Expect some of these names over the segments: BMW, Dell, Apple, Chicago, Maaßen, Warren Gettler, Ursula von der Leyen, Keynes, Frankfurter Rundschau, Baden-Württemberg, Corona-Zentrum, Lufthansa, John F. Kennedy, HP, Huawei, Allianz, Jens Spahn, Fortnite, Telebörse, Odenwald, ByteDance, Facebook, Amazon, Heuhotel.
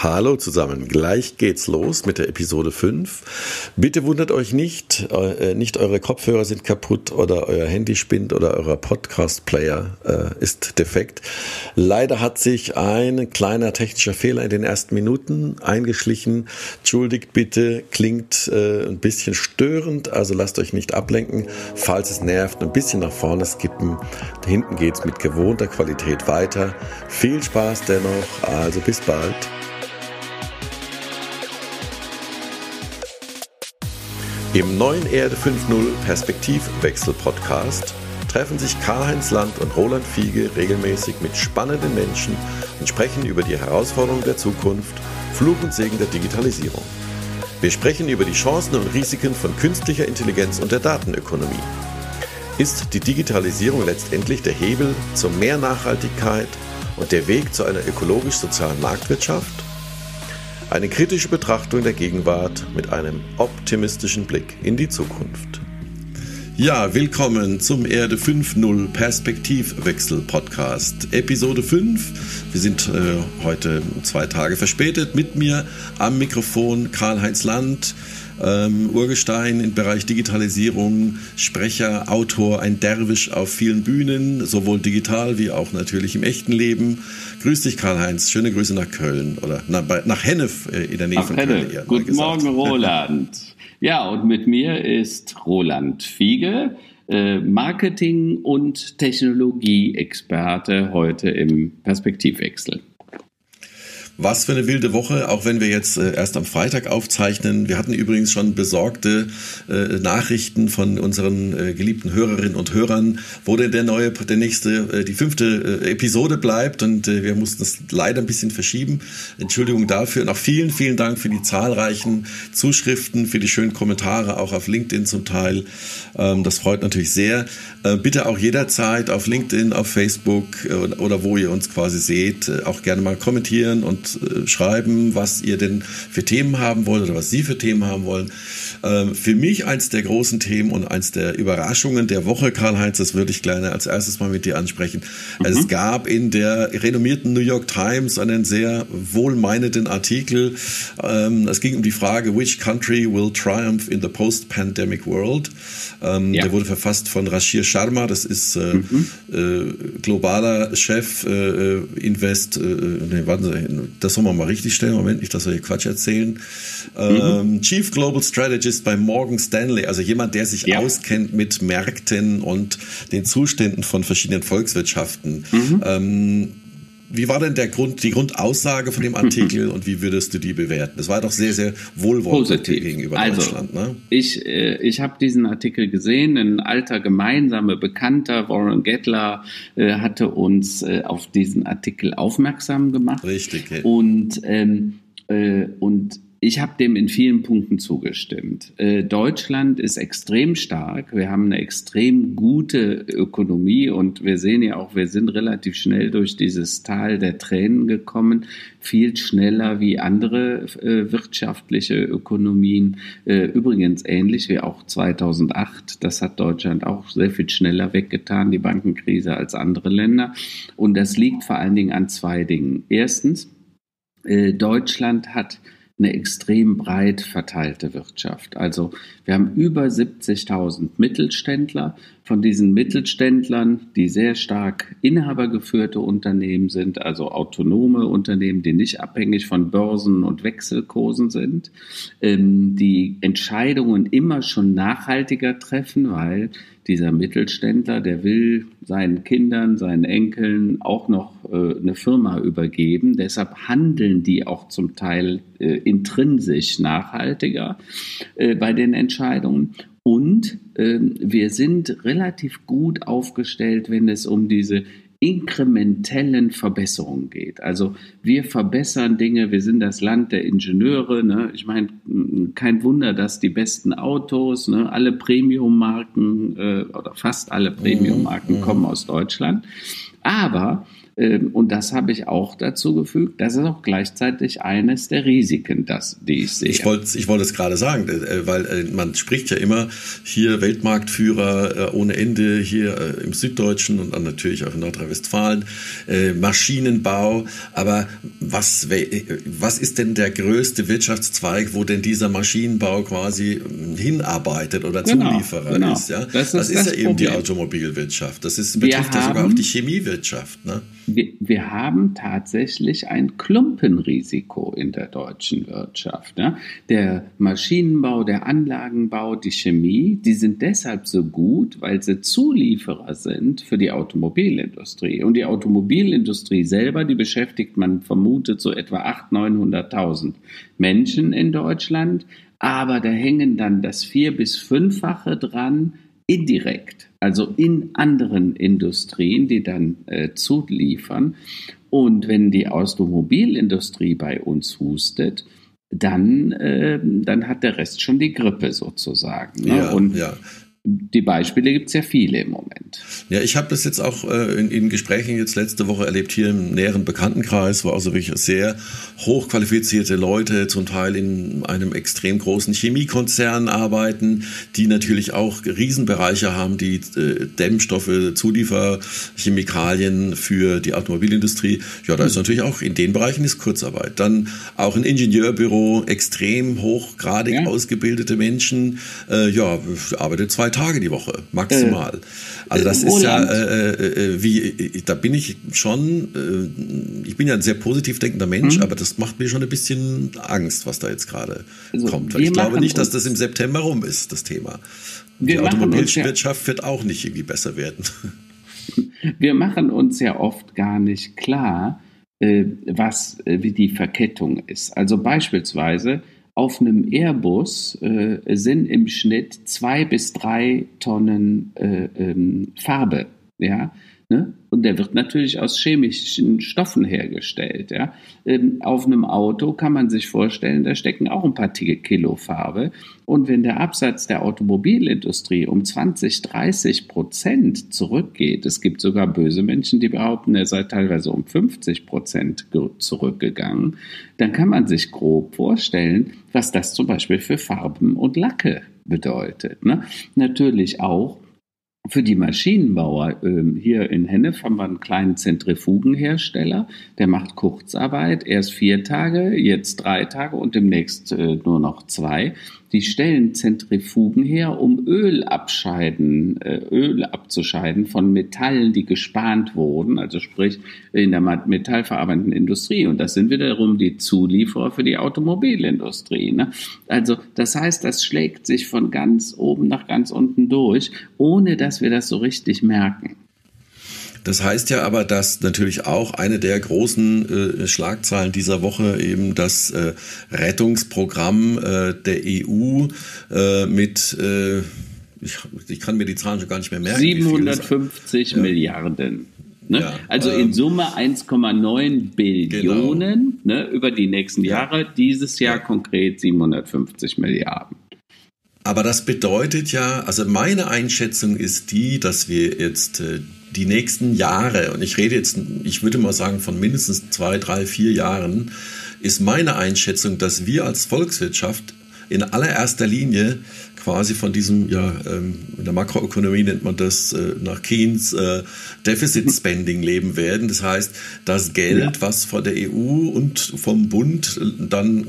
Hallo zusammen, gleich geht's los mit der Episode 5. Bitte wundert euch nicht eure Kopfhörer sind kaputt oder euer Handy spinnt oder euer Podcast-Player ist defekt. Leider hat sich ein kleiner technischer Fehler in den ersten Minuten eingeschlichen. Entschuldigt bitte, klingt ein bisschen störend, also lasst euch nicht ablenken. Falls es nervt, ein bisschen nach vorne skippen. Hinten geht's mit gewohnter Qualität weiter. Viel Spaß dennoch, also bis bald. Im neuen Erde 5.0 Perspektivwechsel-Podcast treffen sich Karl-Heinz Land und Roland Fiege regelmäßig mit spannenden Menschen und sprechen über die Herausforderungen der Zukunft, Fluch und Segen der Digitalisierung. Wir sprechen über die Chancen und Risiken von künstlicher Intelligenz und der Datenökonomie. Ist die Digitalisierung letztendlich der Hebel zu mehr Nachhaltigkeit und der Weg zu einer ökologisch-sozialen Marktwirtschaft? Eine kritische Betrachtung der Gegenwart mit einem optimistischen Blick in die Zukunft. Ja, willkommen zum Erde 5.0 Perspektivwechsel-Podcast, Episode 5. Wir sind heute 2 Tage verspätet. Mit mir am Mikrofon Karl-Heinz Land, Urgestein im Bereich Digitalisierung, Sprecher, Autor, ein Derwisch auf vielen Bühnen, sowohl digital wie auch natürlich im echten Leben. Grüß dich, Karl-Heinz. Schöne Grüße nach Köln oder nach Hennef in der Nähe von Köln. Ja, guten Morgen, Roland. Ja, und mit mir ist Roland Fiege, Marketing- und Technologie-Experte heute im Perspektivwechsel. Was für eine wilde Woche, auch wenn wir jetzt erst am Freitag aufzeichnen. Wir hatten übrigens schon besorgte Nachrichten von unseren geliebten Hörerinnen und Hörern, wo denn die 5. Episode bleibt, und wir mussten es leider ein bisschen verschieben. Entschuldigung dafür. Und auch vielen, vielen Dank für die zahlreichen Zuschriften, für die schönen Kommentare, auch auf LinkedIn zum Teil. Das freut natürlich sehr. Bitte auch jederzeit auf LinkedIn, auf Facebook oder wo ihr uns quasi seht, auch gerne mal kommentieren und schreiben, was ihr denn für Themen haben wollt oder was Sie für Themen haben wollen. Für mich eins der großen Themen und eins der Überraschungen der Woche, Karl-Heinz, das würde ich gerne als erstes mal mit dir ansprechen. Also es gab in der renommierten New York Times einen sehr wohlmeinenden Artikel. Es ging um die Frage, which country will triumph in the post-pandemic world? Der wurde verfasst von Rajiv Sharma, das ist globaler Chef das sollen wir mal richtig stellen, Moment, nicht, dass wir hier Quatsch erzählen. Chief Global Strategist bei Morgan Stanley, also jemand, der sich auskennt mit Märkten und den Zuständen von verschiedenen Volkswirtschaften. Wie war denn die Grundaussage von dem Artikel und wie würdest du die bewerten? Das war doch sehr, sehr wohlwollend positiv gegenüber Deutschland. Also, ne? Ich habe diesen Artikel gesehen. Ein alter gemeinsamer Bekannter, Warren Gettler, hatte uns auf diesen Artikel aufmerksam gemacht. Richtig. Ja. Und ich habe dem in vielen Punkten zugestimmt. Deutschland ist extrem stark. Wir haben eine extrem gute Ökonomie und wir sehen ja auch, wir sind relativ schnell durch dieses Tal der Tränen gekommen, viel schneller wie andere wirtschaftliche Ökonomien. Übrigens ähnlich wie auch 2008. Das hat Deutschland auch sehr viel schneller weggetan, die Bankenkrise, als andere Länder. Und das liegt vor allen Dingen an 2 Dingen. Erstens, Deutschland hat eine extrem breit verteilte Wirtschaft. Also wir haben über 70.000 Mittelständler. Von diesen Mittelständlern, die sehr stark inhabergeführte Unternehmen sind, also autonome Unternehmen, die nicht abhängig von Börsen und Wechselkursen sind, die Entscheidungen immer schon nachhaltiger treffen, weil dieser Mittelständler, der will seinen Kindern, seinen Enkeln auch noch eine Firma übergeben. Deshalb handeln die auch zum Teil intrinsisch nachhaltiger bei den Entscheidungen. Und wir sind relativ gut aufgestellt, wenn es um diese inkrementellen Verbesserungen geht. Also wir verbessern Dinge, wir sind das Land der Ingenieure, ne? Ich meine, kein Wunder, dass die besten Autos, ne? Alle Premium-Marken oder fast alle Premium-Marken kommen aus Deutschland. Aber Und das habe ich auch dazu gefügt. Das ist auch gleichzeitig eines der Risiken, die ich sehe. Ich wollte es gerade sagen, weil man spricht ja immer hier Weltmarktführer ohne Ende hier im Süddeutschen und dann natürlich auch in Nordrhein-Westfalen, Maschinenbau. Aber was ist denn der größte Wirtschaftszweig, wo denn dieser Maschinenbau quasi hinarbeitet oder Zulieferer genau. ist? Ja? Das ist ja eben die Automobilwirtschaft. Das betrifft sogar auch die Chemiewirtschaft, ne? Wir haben tatsächlich ein Klumpenrisiko in der deutschen Wirtschaft. Ne? Der Maschinenbau, der Anlagenbau, die Chemie, die sind deshalb so gut, weil sie Zulieferer sind für die Automobilindustrie. Und die Automobilindustrie selber, die beschäftigt, man vermutet, so etwa 800.000, 900.000 Menschen in Deutschland. Aber da hängen dann das 4- bis 5-fache dran, indirekt, also in anderen Industrien, die dann zuliefern. Und wenn die Automobilindustrie bei uns hustet, dann hat der Rest schon die Grippe sozusagen. Ne? Ja, und ja. Die Beispiele gibt es ja viele im Moment. Ja, ich habe das jetzt auch in Gesprächen jetzt letzte Woche erlebt, hier im näheren Bekanntenkreis, wo also wirklich sehr hochqualifizierte Leute zum Teil in einem extrem großen Chemiekonzern arbeiten, die natürlich auch Riesenbereiche haben, die Dämmstoffe, Zuliefer, Chemikalien für die Automobilindustrie. Ja, da ist natürlich auch in den Bereichen ist Kurzarbeit. Dann auch ein Ingenieurbüro, extrem hochgradig ausgebildete Menschen, arbeitet 2 Tage die Woche maximal. Also das ist ja, ich bin ja ein sehr positiv denkender Mensch, aber das macht mir schon ein bisschen Angst, was da jetzt gerade kommt. Weil ich glaube nicht, dass das im September rum ist, das Thema. Die Automobilwirtschaft wird auch nicht irgendwie besser werden. Wir machen uns ja oft gar nicht klar, wie die Verkettung ist. Also beispielsweise auf einem Airbus sind im Schnitt 2 bis 3 Tonnen Farbe, ja, ne? Und der wird natürlich aus chemischen Stoffen hergestellt, ja. Auf einem Auto kann man sich vorstellen, da stecken auch ein paar Kilo Farbe. Und wenn der Absatz der Automobilindustrie um 20-30% zurückgeht, es gibt sogar böse Menschen, die behaupten, er sei teilweise um 50% zurückgegangen, dann kann man sich grob vorstellen, was das zum Beispiel für Farben und Lacke bedeutet, ne? Natürlich auch für die Maschinenbauer. Hier in Hennef haben wir einen kleinen Zentrifugenhersteller, der macht Kurzarbeit, erst 4 Tage, jetzt 3 Tage und demnächst nur noch 2. Die stellen Zentrifugen her, um Öl abzuscheiden von Metallen, die gespannt wurden, also sprich in der metallverarbeitenden Industrie. Und das sind wiederum die Zulieferer für die Automobilindustrie. Ne? Also das heißt, das schlägt sich von ganz oben nach ganz unten durch, ohne dass wir das so richtig merken. Das heißt ja aber, dass natürlich auch eine der großen Schlagzeilen dieser Woche eben das Rettungsprogramm der EU mit, ich kann mir die Zahlen schon gar nicht mehr merken. 750 Milliarden. Ne? Ja, also in Summe 1,9 Billionen ne, über die nächsten Jahre, dieses Jahr konkret 750 Milliarden. Aber das bedeutet ja, also meine Einschätzung ist die, dass wir jetzt die nächsten Jahre, und ich würde mal sagen, von mindestens 2, 3, 4 Jahren, ist meine Einschätzung, dass wir als Volkswirtschaft in allererster Linie quasi von diesem, in der Makroökonomie nennt man das nach Keynes, Deficit Spending leben werden. Das heißt, das Geld, was von der EU und vom Bund dann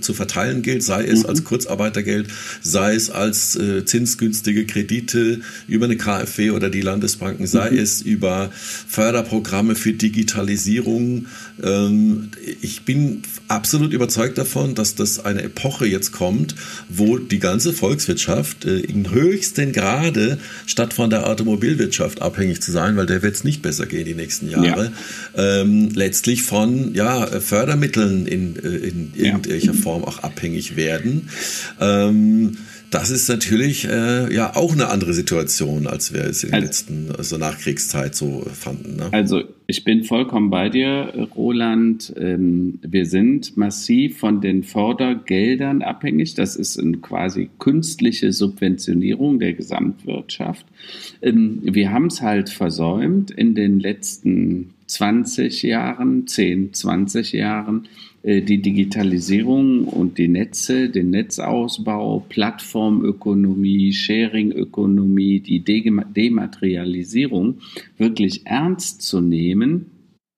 zu verteilen gilt, sei es als Kurzarbeitergeld, sei es als zinsgünstige Kredite über eine KfW oder die Landesbanken, sei es über Förderprogramme für Digitalisierung. Ich bin absolut überzeugt davon, dass das eine Epoche jetzt kommt, wo die ganze Volkswirtschaft in höchsten Grade, statt von der Automobilwirtschaft abhängig zu sein, weil der wird es nicht besser gehen die nächsten Jahre, letztlich von Fördermitteln in irgendeiner Form auch abhängig werden. Das ist natürlich auch eine andere Situation, als wir es in der letzten Nachkriegszeit so fanden. Ne? Also ich bin vollkommen bei dir, Roland. Wir sind massiv von den Fördergeldern abhängig. Das ist eine quasi künstliche Subventionierung der Gesamtwirtschaft. Wir haben es halt versäumt, in den letzten 10, 20 Jahren die Digitalisierung und die Netze, den Netzausbau, Plattformökonomie, Sharingökonomie, die Dematerialisierung wirklich ernst zu nehmen.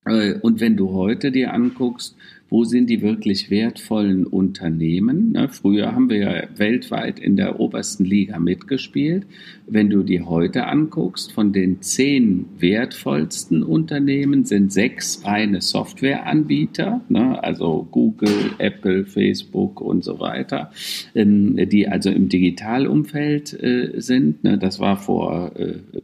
Und wenn du heute dir anguckst, wo sind die wirklich wertvollen Unternehmen? Na, früher haben wir ja weltweit in der obersten Liga mitgespielt. Wenn du die heute anguckst, von den 10 wertvollsten Unternehmen sind 6 reine Softwareanbieter, ne, also Google, Apple, Facebook und so weiter, die also im Digitalumfeld sind. Ne, das war vor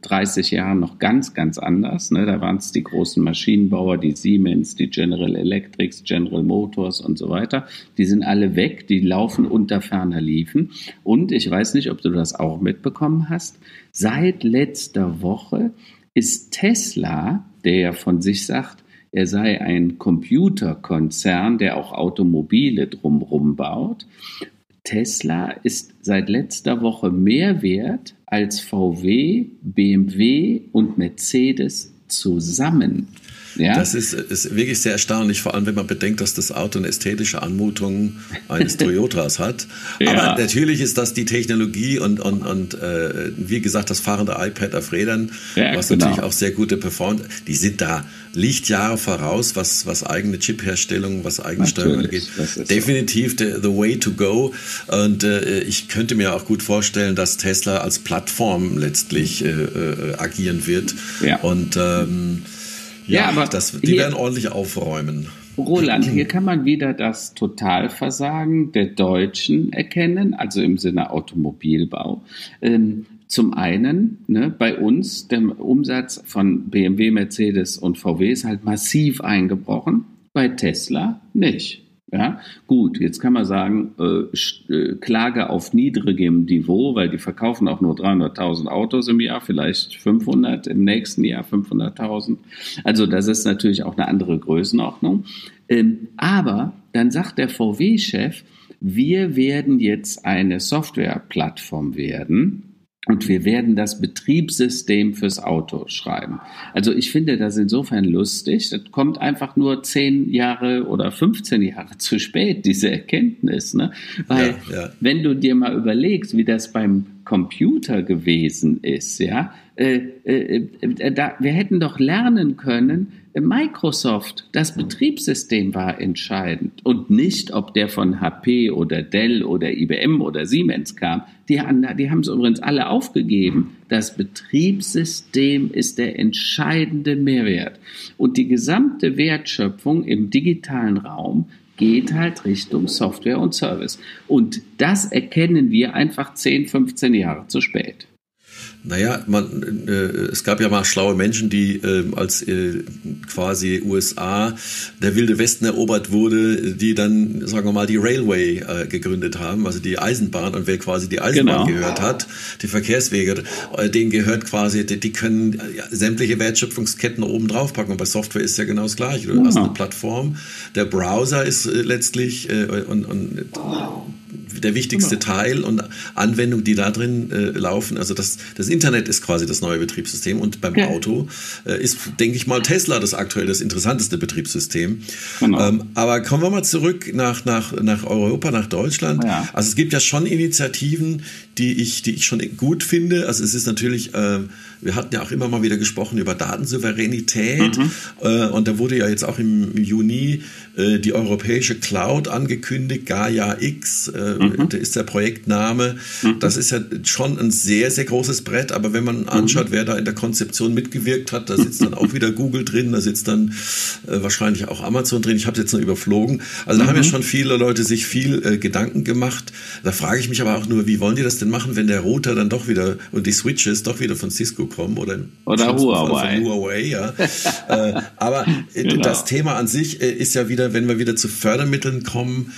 30 Jahren noch ganz, ganz anders. Ne, da waren es die großen Maschinenbauer, die Siemens, die General Electrics, General Motors und so weiter, die sind alle weg, die laufen unter ferner Liefen. Und ich weiß nicht, ob du das auch mitbekommen hast, seit letzter Woche ist Tesla, der ja von sich sagt, er sei ein Computerkonzern, der auch Automobile drumherum baut. Tesla ist seit letzter Woche mehr wert als VW, BMW und Mercedes zusammen. Ja? Das ist wirklich sehr erstaunlich, vor allem wenn man bedenkt, dass das Auto eine ästhetische Anmutung eines Toyotas hat. Ja. Aber natürlich ist das die Technologie und wie gesagt, das fahrende iPad auf Rädern, ja, was genau. Natürlich auch sehr gute Performance, die sind da Lichtjahre voraus, was eigene Chip-Herstellung, was eigene Steuerung angeht. Definitiv so. the way to go. Und ich könnte mir auch gut vorstellen, dass Tesla als Plattform letztlich agieren wird. Ja. Und ja, aber die werden ordentlich aufräumen. Roland, hier kann man wieder das Totalversagen der Deutschen erkennen, also im Sinne Automobilbau. Zum einen, ne, bei uns, der Umsatz von BMW, Mercedes und VW ist halt massiv eingebrochen, bei Tesla nicht. Ja, gut, jetzt kann man sagen, Klage auf niedrigem Niveau, weil die verkaufen auch nur 300.000 Autos im Jahr, vielleicht 500, im nächsten Jahr 500.000. Also das ist natürlich auch eine andere Größenordnung. Aber dann sagt der VW-Chef, wir werden jetzt eine Softwareplattform werden. Und wir werden das Betriebssystem fürs Auto schreiben. Also ich finde das insofern lustig. Das kommt einfach nur 10 Jahre oder 15 Jahre zu spät, diese Erkenntnis. Ne? Weil wenn du dir mal überlegst, wie das beim Computer gewesen ist, ja, wir hätten doch lernen können, Microsoft, das Betriebssystem war entscheidend und nicht, ob der von HP oder Dell oder IBM oder Siemens kam. Die haben es übrigens alle aufgegeben. Das Betriebssystem ist der entscheidende Mehrwert. Und die gesamte Wertschöpfung im digitalen Raum geht halt Richtung Software und Service. Und das erkennen wir einfach 10, 15 Jahre zu spät. Naja, es gab ja mal schlaue Menschen, die als quasi USA der Wilde Westen erobert wurde, die dann, sagen wir mal, die Railway gegründet haben, also die Eisenbahn. Und wer quasi die Eisenbahn gehört hat, die Verkehrswege, denen gehört quasi, die können sämtliche Wertschöpfungsketten oben drauf packen. Und bei Software ist ja genau das Gleiche. Du hast eine Plattform, der Browser ist letztlich der wichtigste Teil und Anwendungen, die da drin laufen. Also das Internet ist quasi das neue Betriebssystem und beim Auto ist, denke ich mal, Tesla das aktuell das interessanteste Betriebssystem. Genau. Aber kommen wir mal zurück nach Europa, nach Deutschland. Ja. Also es gibt ja schon Initiativen, die ich schon gut finde. Also es ist natürlich, wir hatten ja auch immer mal wieder gesprochen über Datensouveränität. Mhm. Und da wurde ja jetzt auch im Juni die europäische Cloud angekündigt, Gaia X, das ist der Projektname. Mhm. Das ist ja schon ein sehr, sehr großes Brett, aber wenn man anschaut, wer da in der Konzeption mitgewirkt hat, da sitzt dann auch wieder Google drin, da sitzt dann wahrscheinlich auch Amazon drin. Ich habe es jetzt nur überflogen. Also da haben ja schon viele Leute sich viel Gedanken gemacht. Da frage ich mich aber auch nur, wie wollen die das denn machen, wenn der Router dann doch wieder und die Switches doch wieder von Cisco kommen oder Huawei. Von Huawei, ja. Aber das Thema an sich ist ja wieder, wenn wir wieder zu Fördermitteln kommen,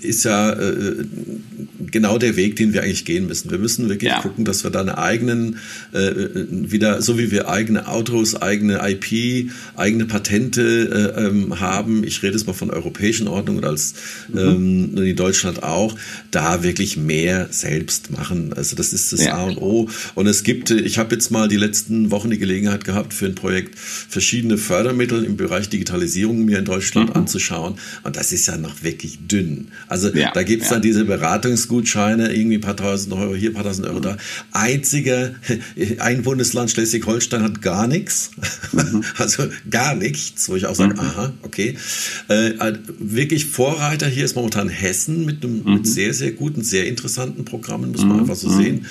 ist ja ja genau der Weg, den wir eigentlich gehen müssen. Wir müssen wirklich gucken, dass wir da eine eigenen, wieder so wie wir eigene Autos, eigene IP, eigene Patente haben. Ich rede jetzt mal von europäischen Ordnung oder als in Deutschland auch, da wirklich mehr selbst machen. Also das ist das A und O. Und es gibt, ich habe jetzt mal die letzten Wochen die Gelegenheit gehabt, für ein Projekt verschiedene Fördermittel im Bereich Digitalisierung mir in Deutschland anzuschauen. Und das ist ja noch wirklich dünn. Also da gibt es dann diese Beratungsgutscheine, irgendwie ein paar tausend Euro hier, ein paar tausend Euro da. Ein Bundesland Schleswig-Holstein hat gar nichts. Also gar nichts, wo ich auch sage, aha, okay. Wirklich Vorreiter hier ist momentan Hessen mit einem mit sehr, sehr guten, sehr interessanten Programmen, muss man einfach so sehen.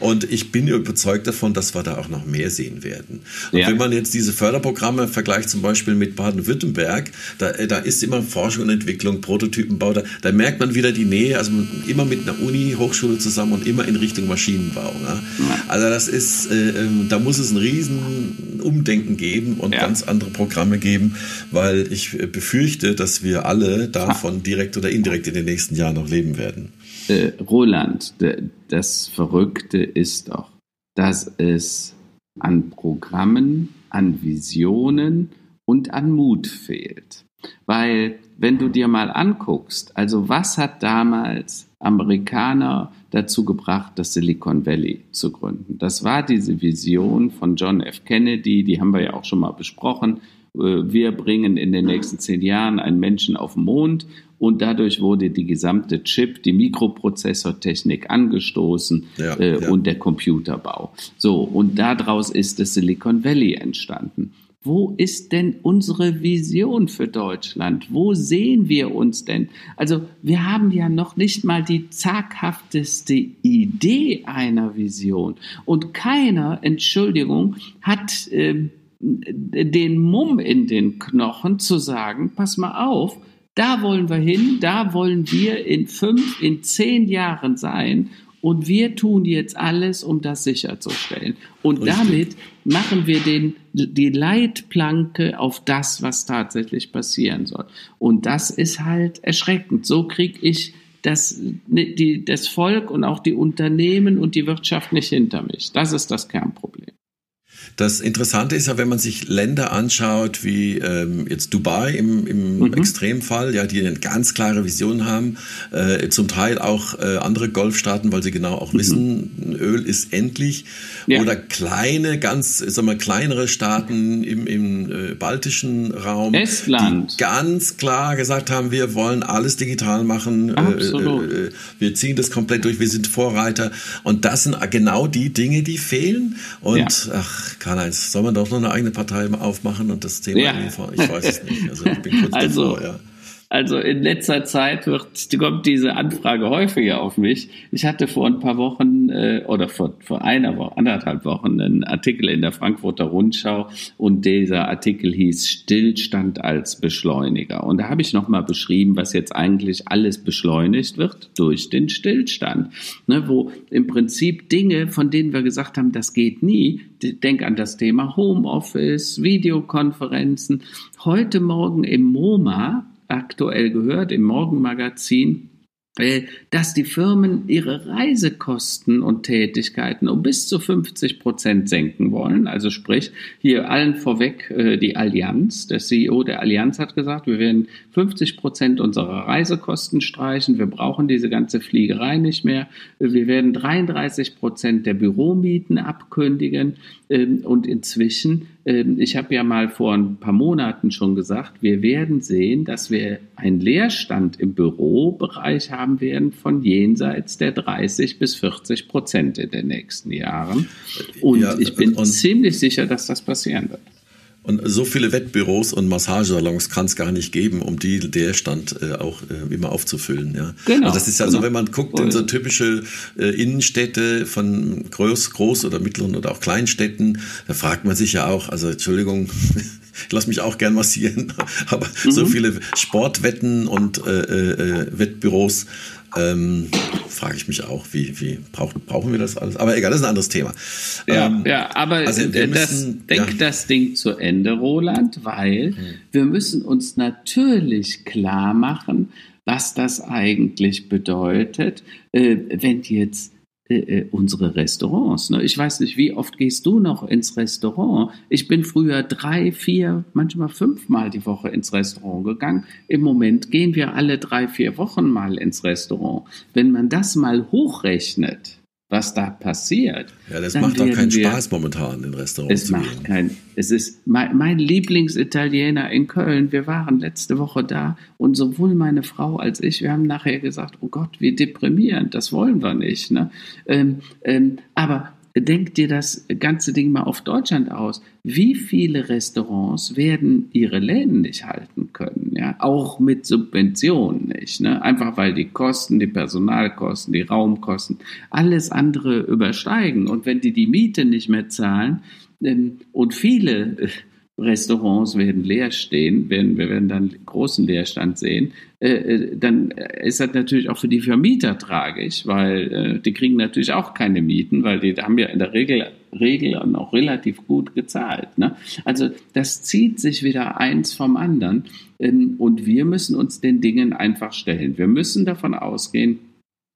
Und ich bin überzeugt davon, dass wir da auch noch mehr sehen werden. Und wenn man jetzt diese Förderprogramme vergleicht, zum Beispiel mit Baden-Württemberg, da ist immer Forschung und Entwicklung, Prototypenbau, da merkt man wieder die Nähe, also immer mit einer Uni, Hochschule zusammen und immer in Richtung Maschinenbau. Ne? Also das ist, da muss es ein riesen Umdenken geben und ganz andere Programme geben, weil ich befürchte, dass wir alle davon direkt oder indirekt in den nächsten Jahren noch leben werden. Roland, das Verrückte ist doch, dass es an Programmen, an Visionen und an Mut fehlt. Weil, wenn du dir mal anguckst, also was hat damals Amerikaner dazu gebracht, das Silicon Valley zu gründen? Das war diese Vision von John F. Kennedy, die haben wir ja auch schon mal besprochen. Wir bringen in den nächsten 10 Jahren einen Menschen auf den Mond, und dadurch wurde die gesamte Chip, die Mikroprozessortechnik angestoßen und der Computerbau. So, und daraus ist das Silicon Valley entstanden. Wo ist denn unsere Vision für Deutschland? Wo sehen wir uns denn? Also wir haben ja noch nicht mal die zaghafteste Idee einer Vision. Und keiner, Entschuldigung, hat den Mumm in den Knochen zu sagen, pass mal auf, da wollen wir hin, da wollen wir in 5, in 10 Jahren sein. Und wir tun jetzt alles, um das sicherzustellen. Und damit machen wir die Leitplanke auf das, was tatsächlich passieren soll. Und das ist halt erschreckend. So kriege ich das Volk und auch die Unternehmen und die Wirtschaft nicht hinter mich. Das ist das Kernproblem. Das Interessante ist ja, wenn man sich Länder anschaut, wie jetzt Dubai im Extremfall, ja, die eine ganz klare Vision haben, zum Teil auch andere Golfstaaten, weil sie genau auch wissen, Öl ist endlich. Ja. Oder kleinere Staaten im baltischen Raum, Estland, die ganz klar gesagt haben, wir wollen alles digital machen, wir ziehen das komplett durch, wir sind Vorreiter. Und das sind genau die Dinge, die fehlen. Und Karl-Heinz, soll man doch noch eine eigene Partei aufmachen und das Thema ich weiß es nicht. Also ich bin kurz davor, Also in letzter Zeit kommt diese Anfrage häufiger auf mich. Ich hatte vor ein paar Wochen oder vor einer Woche, 1,5 Wochen einen Artikel in der Frankfurter Rundschau, und dieser Artikel hieß Stillstand als Beschleuniger. Und da habe ich nochmal beschrieben, was jetzt eigentlich alles beschleunigt wird durch den Stillstand. Ne, wo im Prinzip Dinge, von denen wir gesagt haben, das geht nie, denk an das Thema Homeoffice, Videokonferenzen. Heute Morgen im MoMA, aktuell gehört im Morgenmagazin, dass die Firmen ihre Reisekosten und Tätigkeiten um bis zu 50% senken wollen. Also sprich, hier allen vorweg die Allianz. Der CEO der Allianz hat gesagt, wir werden 50% unserer Reisekosten streichen. Wir brauchen diese ganze Fliegerei nicht mehr. Wir werden 33% der Büromieten abkündigen. Und inzwischen, ich habe ja mal vor ein paar Monaten schon gesagt, wir werden sehen, dass wir einen Leerstand im Bürobereich haben werden von jenseits der 30-40% in den nächsten Jahren. Und ich bin ziemlich sicher, dass das passieren wird. Und so viele Wettbüros und Massagesalons kann es gar nicht geben, um der Stand auch immer aufzufüllen. Ja? Genau. Also das ist ja so, wenn man guckt in so typische Innenstädte von Groß- oder mittleren oder auch Kleinstädten, da fragt man sich ja auch, also Entschuldigung, ich lasse mich auch gern massieren, aber so viele Sportwetten und Wettbüros frage ich mich auch, brauchen wir das alles? Aber egal, das ist ein anderes Thema. Das Ding zu Ende, Roland, weil wir müssen uns natürlich klar machen, was das eigentlich bedeutet, wenn jetzt unsere Restaurants. Ne? Ich weiß nicht, wie oft gehst du noch ins Restaurant? Ich bin früher 3, 4, manchmal 5-mal die Woche ins Restaurant gegangen. Im Moment gehen wir alle 3-4 Wochen mal ins Restaurant. Wenn man das mal hochrechnet, was da passiert. Ja, das macht doch keinen Spaß momentan, in Restaurants zu gehen. Es ist mein Lieblingsitaliener in Köln. Wir waren letzte Woche da und sowohl meine Frau als ich, wir haben nachher gesagt, oh Gott, wie deprimierend, das wollen wir nicht. Ne? Aber denk dir das ganze Ding mal auf Deutschland aus. Wie viele Restaurants werden ihre Läden nicht halten können? Ja? Auch mit Subventionen nicht. Ne? Einfach weil die Kosten, die Personalkosten, die Raumkosten, alles andere übersteigen. Und wenn die Miete nicht mehr zahlen und viele Restaurants werden leer stehen, wir werden dann großen Leerstand sehen, dann ist das natürlich auch für die Vermieter tragisch, weil die kriegen natürlich auch keine Mieten, weil die haben ja in der Regel und auch relativ gut gezahlt. Ne? Also das zieht sich wieder eins vom anderen und wir müssen uns den Dingen einfach stellen. Wir müssen davon ausgehen,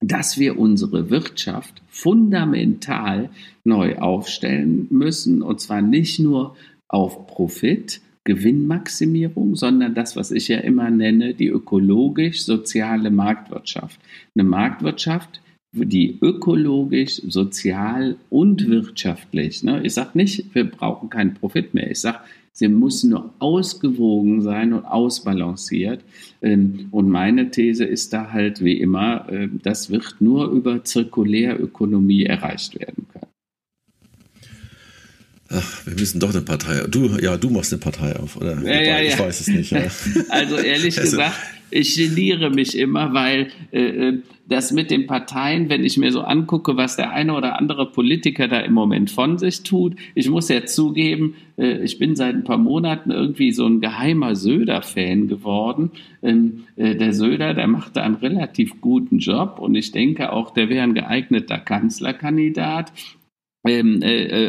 dass wir unsere Wirtschaft fundamental neu aufstellen müssen und zwar nicht nur auf Profit, Gewinnmaximierung, sondern das, was ich ja immer nenne, die ökologisch-soziale Marktwirtschaft. Eine Marktwirtschaft, die ökologisch, sozial und wirtschaftlich, ne? Ich sage nicht, wir brauchen keinen Profit mehr. Ich sage, sie muss nur ausgewogen sein und ausbalanciert. Und meine These ist da halt wie immer, das wird nur über Zirkulärökonomie erreicht werden können. Ach, wir müssen doch eine Partei. Du machst eine Partei auf, oder? Ich weiß es nicht. Ja. Also ehrlich gesagt, ich geniere mich immer, weil das mit den Parteien, wenn ich mir so angucke, was der eine oder andere Politiker da im Moment von sich tut, ich muss ja zugeben, ich bin seit ein paar Monaten irgendwie so ein geheimer Söder-Fan geworden. Der Söder, der macht da einen relativ guten Job und ich denke auch, der wäre ein geeigneter Kanzlerkandidat.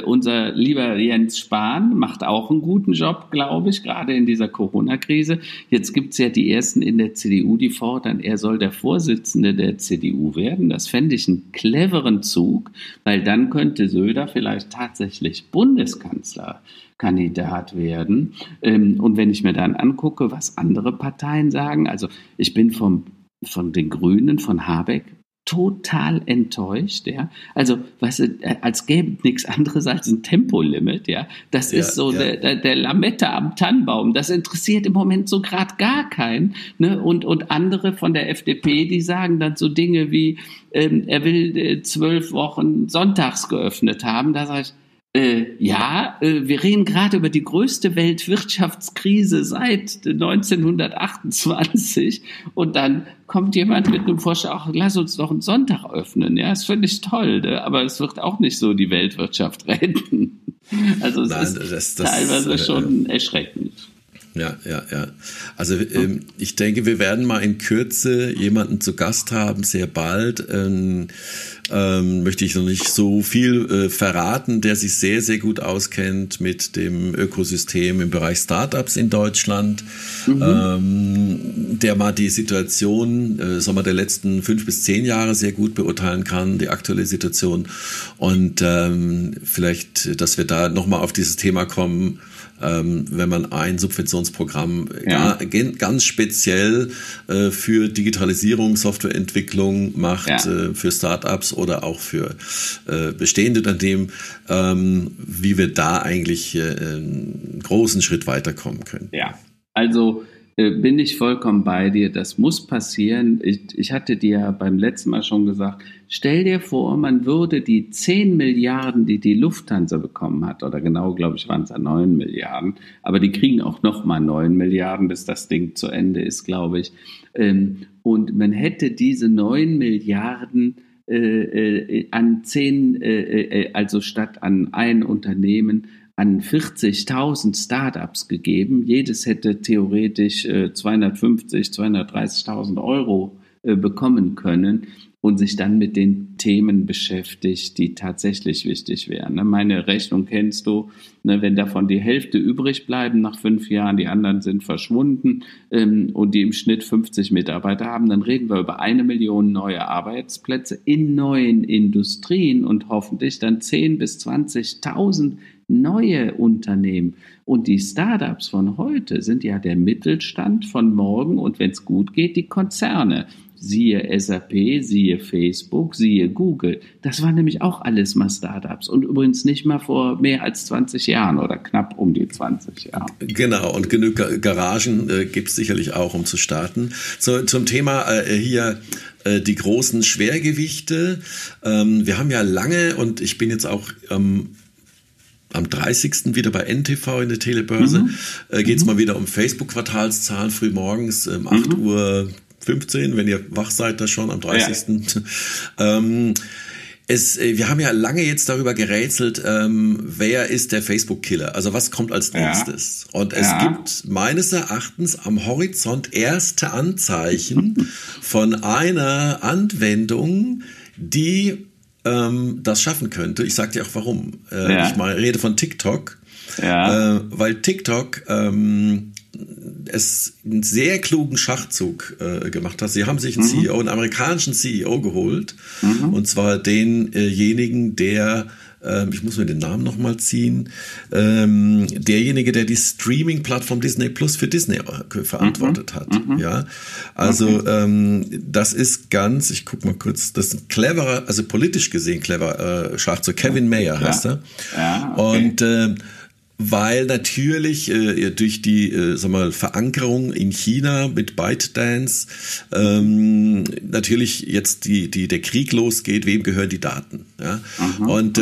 Unser lieber Jens Spahn macht auch einen guten Job, glaube ich, gerade in dieser Corona-Krise. Jetzt gibt es ja die Ersten in der CDU, die fordern, er soll der Vorsitzende der CDU werden. Das fände ich einen cleveren Zug, weil dann könnte Söder vielleicht tatsächlich Bundeskanzlerkandidat werden. Und wenn ich mir dann angucke, was andere Parteien sagen, also ich bin von den Grünen, von Habeck, total enttäuscht, ja. Also, weißt du, als gäbe es nichts anderes als ein Tempolimit, ja. Das ist so der Lametta am Tannenbaum. Das interessiert im Moment so gerade gar keinen, ne? Und andere von der FDP, die sagen dann so Dinge wie, er will 12 Wochen sonntags geöffnet haben. Da sage ich, wir reden gerade über die größte Weltwirtschaftskrise seit 1928 und dann kommt jemand mit einem Vorschlag, lass uns doch einen Sonntag öffnen. Ja, das finde ich toll, ne? Aber es wird auch nicht so die Weltwirtschaft retten. Also es ist teilweise schon erschreckend. Ja. Also ich denke, wir werden mal in Kürze jemanden zu Gast haben, sehr bald. Möchte ich noch nicht so viel verraten, der sich sehr, sehr gut auskennt mit dem Ökosystem im Bereich Startups in Deutschland. Mhm. Der mal die Situation der letzten 5 bis 10 Jahre sehr gut beurteilen kann, die aktuelle Situation. Und vielleicht, dass wir da nochmal auf dieses Thema kommen, wenn man ein Subventionsprogramm ganz speziell für Digitalisierung, Softwareentwicklung macht, für Startups oder auch für bestehende Unternehmen, wie wir da eigentlich einen großen Schritt weiterkommen können. Ja, also bin ich vollkommen bei dir. Das muss passieren. Ich hatte dir ja beim letzten Mal schon gesagt, stell dir vor, man würde die 10 Milliarden, die Lufthansa bekommen hat, oder genau, glaube ich, waren es ja 9 Milliarden, aber die kriegen auch nochmal 9 Milliarden, bis das Ding zu Ende ist, glaube ich. Und man hätte diese 9 Milliarden an 10, also statt an ein Unternehmen, an 40.000 Startups gegeben. Jedes hätte theoretisch 250.000, 230.000 Euro bekommen können und sich dann mit den Themen beschäftigt, die tatsächlich wichtig wären. Meine Rechnung kennst du, wenn davon die Hälfte übrig bleiben nach 5 Jahren, die anderen sind verschwunden und die im Schnitt 50 Mitarbeiter haben, dann reden wir über 1 Million neue Arbeitsplätze in neuen Industrien und hoffentlich dann 10.000 bis 20.000 neue Unternehmen. Und die Startups von heute sind ja der Mittelstand von morgen und wenn es gut geht, die Konzerne. Siehe SAP, siehe Facebook, siehe Google. Das waren nämlich auch alles mal Startups und übrigens nicht mal vor mehr als 20 Jahren oder knapp um die 20 Jahre. Genau, und genug Garagen gibt es sicherlich auch, um zu starten. Zum Thema hier die großen Schwergewichte. Wir haben ja lange, und ich bin jetzt auch am 30. wieder bei NTV in der Telebörse, geht es mal wieder um Facebook-Quartalszahlen frühmorgens um 8:15 Uhr, wenn ihr wach seid, das schon am 30. Ja. Wir haben ja lange jetzt darüber gerätselt, wer ist der Facebook-Killer? Also was kommt als nächstes? Und es gibt meines Erachtens am Horizont erste Anzeichen von einer Anwendung, die das schaffen könnte. Ich sage dir auch warum. Ich rede von TikTok, weil TikTok es einen sehr klugen Schachzug gemacht hat. Sie haben sich einen CEO, einen amerikanischen CEO geholt, und zwar denjenigen, der, ich muss mir den Namen nochmal ziehen, derjenige, der die Streaming-Plattform Disney Plus für Disney verantwortet hat. Ja? Also das ist ganz, ich guck mal kurz, das ist ein cleverer, also politisch gesehen cleverer Schachzug. Kevin Mayer heißt er. Ja, okay. Und weil natürlich durch die Verankerung in China mit ByteDance natürlich jetzt der Krieg losgeht, wem gehören die Daten? Ja? Und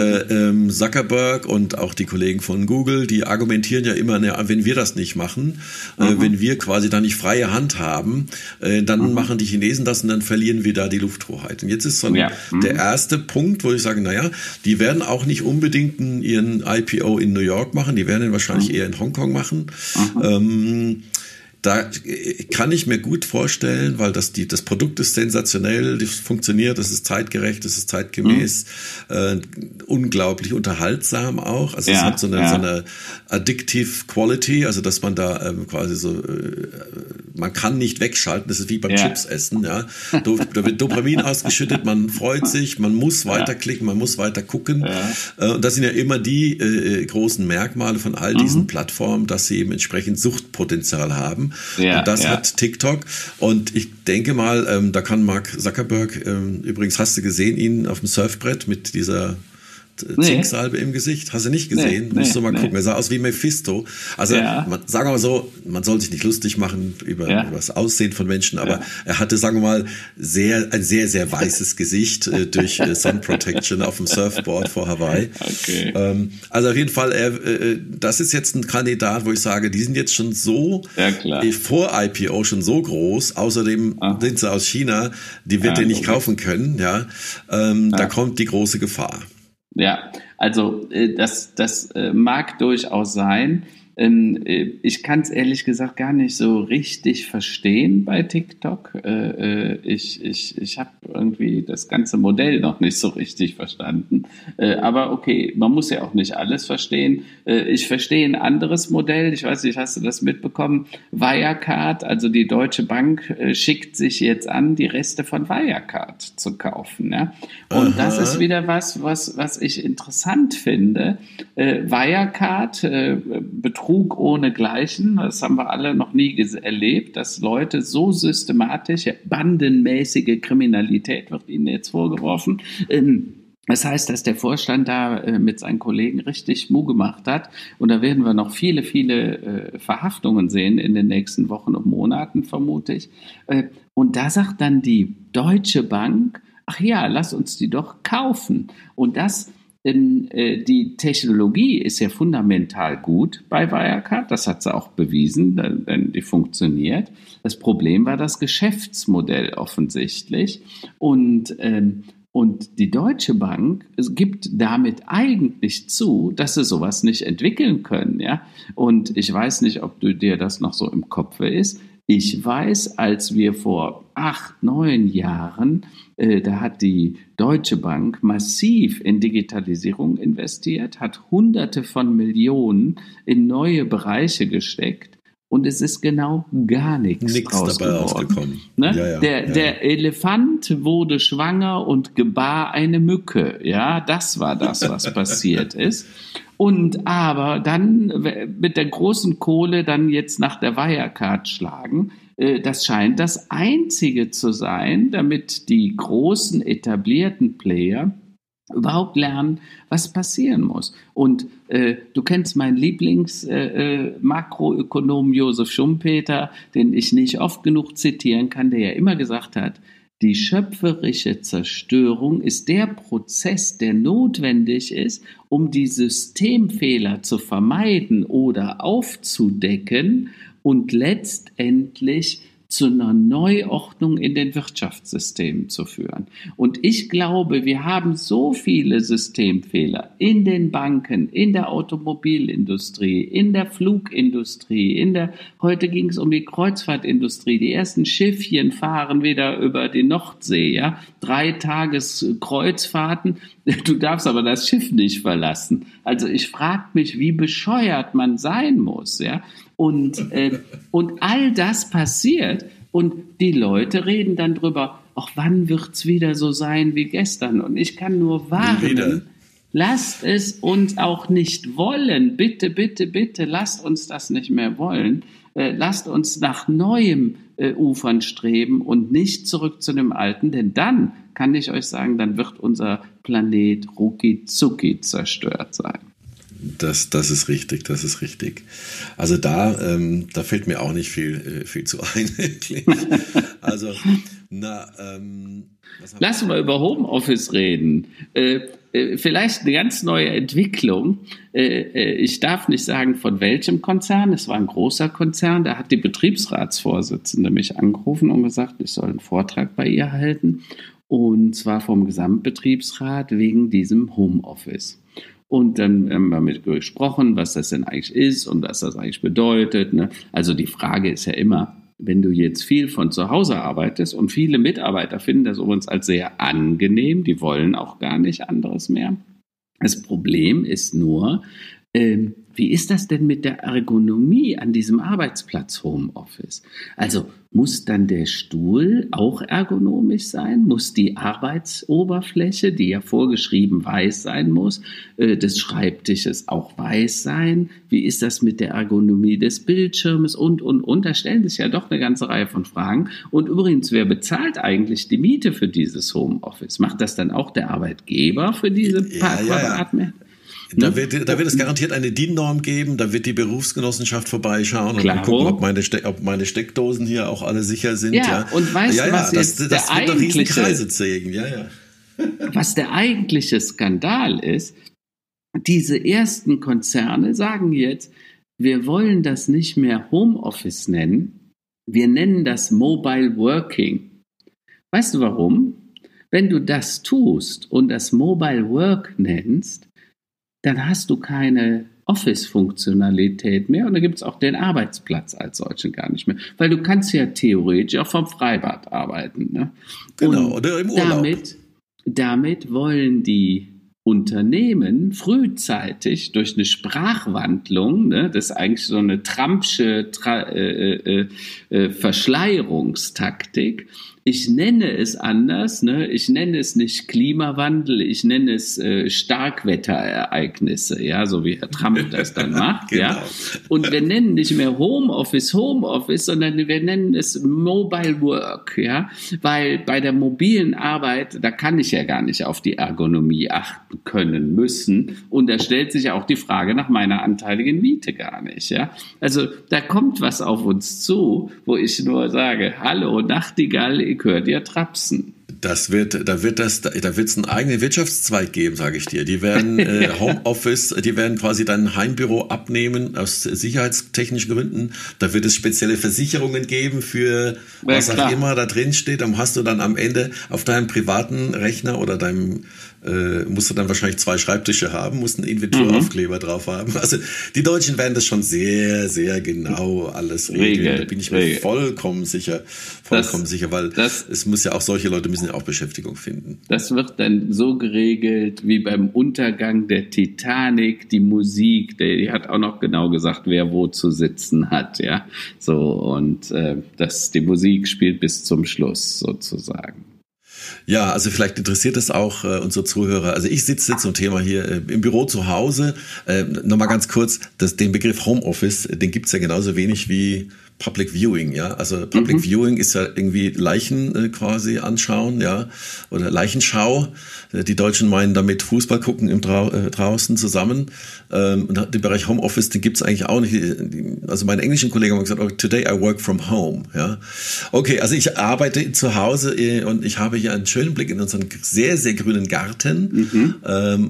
Zuckerberg und auch die Kollegen von Google, die argumentieren ja immer, wenn wir das nicht machen, wenn wir quasi da nicht freie Hand haben, dann machen die Chinesen das und dann verlieren wir da die Lufthoheit. Und jetzt ist der erste Punkt, wo ich sage, die werden auch nicht unbedingt ihren IPO in New York machen, die werden ihn wahrscheinlich eher in Hongkong machen. Da kann ich mir gut vorstellen, weil das Produkt ist sensationell, das funktioniert, das ist zeitgerecht, das ist zeitgemäß, unglaublich unterhaltsam auch. Also es hat so eine addictive Quality, also dass man da quasi man kann nicht wegschalten, das ist wie beim Chips essen. Ja. Da wird Dopamin ausgeschüttet, man freut sich, man muss weiterklicken, man muss weiter gucken. Und das sind ja immer die großen Merkmale von all diesen Plattformen, dass sie eben entsprechend Suchtpotenzial haben. Und das hat TikTok. Und ich denke mal, da kann Mark Zuckerberg, übrigens hast du gesehen, ihn auf dem Surfbrett mit dieser Zinksalbe im Gesicht? Hast du nicht gesehen? Musst du mal gucken. Er sah aus wie Mephisto. Also sagen wir mal so, man soll sich nicht lustig machen über das Aussehen von Menschen, aber er hatte, sagen wir mal, ein sehr, sehr weißes Gesicht durch Sun Protection auf dem Surfboard vor Hawaii. Okay. Also auf jeden Fall, das ist jetzt ein Kandidat, wo ich sage, die sind jetzt schon so vor IPO schon so groß, außerdem sind sie aus China, die wird er nicht kaufen können. Ja? Da kommt die große Gefahr. Ja, also das mag durchaus sein. Ich kann es ehrlich gesagt gar nicht so richtig verstehen bei TikTok. Ich habe irgendwie das ganze Modell noch nicht so richtig verstanden. Aber okay, man muss ja auch nicht alles verstehen. Ich verstehe ein anderes Modell. Ich weiß nicht, hast du das mitbekommen? Wirecard, also die Deutsche Bank, schickt sich jetzt an, die Reste von Wirecard zu kaufen. Ja? Und das ist wieder was ich interessant finde. Wirecard Betrug ohnegleichen, das haben wir alle noch nie erlebt, dass Leute so systematisch, bandenmäßige Kriminalität wird ihnen jetzt vorgeworfen. Das heißt, dass der Vorstand da mit seinen Kollegen richtig Mu gemacht hat. Und da werden wir noch viele, viele Verhaftungen sehen in den nächsten Wochen und Monaten, vermute ich. Und da sagt dann die Deutsche Bank, ach ja, lass uns die doch kaufen. Und das die Technologie ist ja fundamental gut bei Wirecard, das hat sie auch bewiesen, denn die funktioniert. Das Problem war das Geschäftsmodell offensichtlich und die Deutsche Bank gibt damit eigentlich zu, dass sie sowas nicht entwickeln können. Ja? Und ich weiß nicht, ob du dir das noch so im Kopf ist, Ich weiß, als wir vor 8, 9 Jahren, da hat die Deutsche Bank massiv in Digitalisierung investiert, hat Hunderte von Millionen in neue Bereiche gesteckt. Und es ist genau gar nichts rausgekommen. Ne? Ja, der Elefant wurde schwanger und gebar eine Mücke. Ja, das war das, was passiert ist. Und aber dann mit der großen Kohle dann jetzt nach der Wirecard schlagen, das scheint das Einzige zu sein, damit die großen etablierten Player überhaupt lernen, was passieren muss. Und du kennst meinen Lieblings-Makroökonom Josef Schumpeter, den ich nicht oft genug zitieren kann, der ja immer gesagt hat, die schöpferische Zerstörung ist der Prozess, der notwendig ist, um die Systemfehler zu vermeiden oder aufzudecken und letztendlich zu einer Neuordnung in den Wirtschaftssystemen zu führen. Und ich glaube, wir haben so viele Systemfehler in den Banken, in der Automobilindustrie, in der Flugindustrie, heute ging es um die Kreuzfahrtindustrie, die ersten Schiffchen fahren wieder über die Nordsee, ja, 3 Tageskreuzfahrten, du darfst aber das Schiff nicht verlassen. Also ich frage mich, wie bescheuert man sein muss, ja. Und all das passiert und die Leute reden dann drüber, ach, wann wird's wieder so sein wie gestern? Und ich kann nur warnen, lasst es uns auch nicht wollen. Bitte, bitte, bitte, lasst uns das nicht mehr wollen. Lasst uns nach neuem Ufern streben und nicht zurück zu dem Alten, denn dann, kann ich euch sagen, dann wird unser Planet rucki-zucki zerstört sein. Das ist richtig, das ist richtig. Also da fällt mir auch nicht viel zu ein, wirklich. Also, lass uns mal über Homeoffice reden. Vielleicht eine ganz neue Entwicklung. Ich darf nicht sagen, von welchem Konzern. Es war ein großer Konzern. Da hat die Betriebsratsvorsitzende mich angerufen und gesagt, ich soll einen Vortrag bei ihr halten. Und zwar vom Gesamtbetriebsrat wegen diesem Homeoffice. Und dann haben wir mit gesprochen, was das denn eigentlich ist und was das eigentlich bedeutet. Ne? Also die Frage ist ja immer, wenn du jetzt viel von zu Hause arbeitest und viele Mitarbeiter finden das übrigens als sehr angenehm, die wollen auch gar nicht anderes mehr. Das Problem ist nur, wie ist das denn mit der Ergonomie an diesem Arbeitsplatz Homeoffice? Also muss dann der Stuhl auch ergonomisch sein? Muss die Arbeitsoberfläche, die ja vorgeschrieben weiß sein muss, des Schreibtisches auch weiß sein? Wie ist das mit der Ergonomie des Bildschirmes und? Da stellen sich ja doch eine ganze Reihe von Fragen. Und übrigens, wer bezahlt eigentlich die Miete für dieses Homeoffice? Macht das dann auch der Arbeitgeber für diese paar Quadratmeter? Da wird es garantiert eine DIN-Norm geben, da wird die Berufsgenossenschaft vorbeischauen und dann gucken, ob meine Steckdosen hier auch alle sicher sind. Ja. Und weißt du, was jetzt das wird doch Riesenkreise zägen. Was der eigentliche Skandal ist, diese ersten Konzerne sagen jetzt, wir wollen das nicht mehr Homeoffice nennen, wir nennen das Mobile Working. Weißt du warum? Wenn du das tust und das Mobile Work nennst, dann hast du keine Office-Funktionalität mehr und dann gibt es auch den Arbeitsplatz als solchen gar nicht mehr. Weil du kannst ja theoretisch auch vom Freibad arbeiten. Ne? Genau, und oder im Urlaub. Damit wollen die Unternehmen frühzeitig durch eine Sprachwandlung, ne, das ist eigentlich so eine Trumpsche Verschleierungstaktik, ich nenne es anders, ne? Ich nenne es nicht Klimawandel, ich nenne es Starkwetterereignisse, ja, so wie Herr Trump das dann macht, genau. Ja. Und wir nennen nicht mehr Homeoffice, sondern wir nennen es Mobile Work, ja, weil bei der mobilen Arbeit, da kann ich ja gar nicht auf die Ergonomie achten können müssen und da stellt sich ja auch die Frage nach meiner anteiligen Miete gar nicht, ja. Also da kommt was auf uns zu, wo ich nur sage, hallo Nachtigall, ich höre dir trapsen. Da wird es einen eigenen Wirtschaftszweig geben, sage ich dir. Die werden Homeoffice, die werden quasi dein Heimbüro abnehmen aus sicherheitstechnischen Gründen. Da wird es spezielle Versicherungen geben für was auch immer da drin steht. Dann hast du dann am Ende auf deinem privaten Rechner oder deinem musste dann wahrscheinlich 2 Schreibtische haben, mussten Inventuraufkleber drauf haben. Also die Deutschen werden das schon sehr, sehr genau alles regeln. Da bin ich mir vollkommen sicher. Weil es muss ja auch, solche Leute müssen ja auch Beschäftigung finden. Das wird dann so geregelt wie beim Untergang der Titanic, die Musik, die hat auch noch genau gesagt, wer wo zu sitzen hat, ja. So, und die Musik spielt bis zum Schluss sozusagen. Ja, also vielleicht interessiert es auch unsere Zuhörer. Also ich sitze jetzt so ein Thema hier im Büro zu Hause. Nochmal ganz kurz, den Begriff Homeoffice, den gibt es ja genauso wenig wie Public Viewing, ja. Also Public Viewing ist ja irgendwie Leichen quasi anschauen, ja. Oder Leichenschau. Die Deutschen meinen damit Fußball gucken draußen zusammen. Und den Bereich Homeoffice, den gibt's eigentlich auch nicht. Also meine englischen Kollegen haben gesagt, okay, today I work from home, ja. Okay, also ich arbeite zu Hause und ich habe hier einen schönen Blick in unseren sehr, sehr grünen Garten.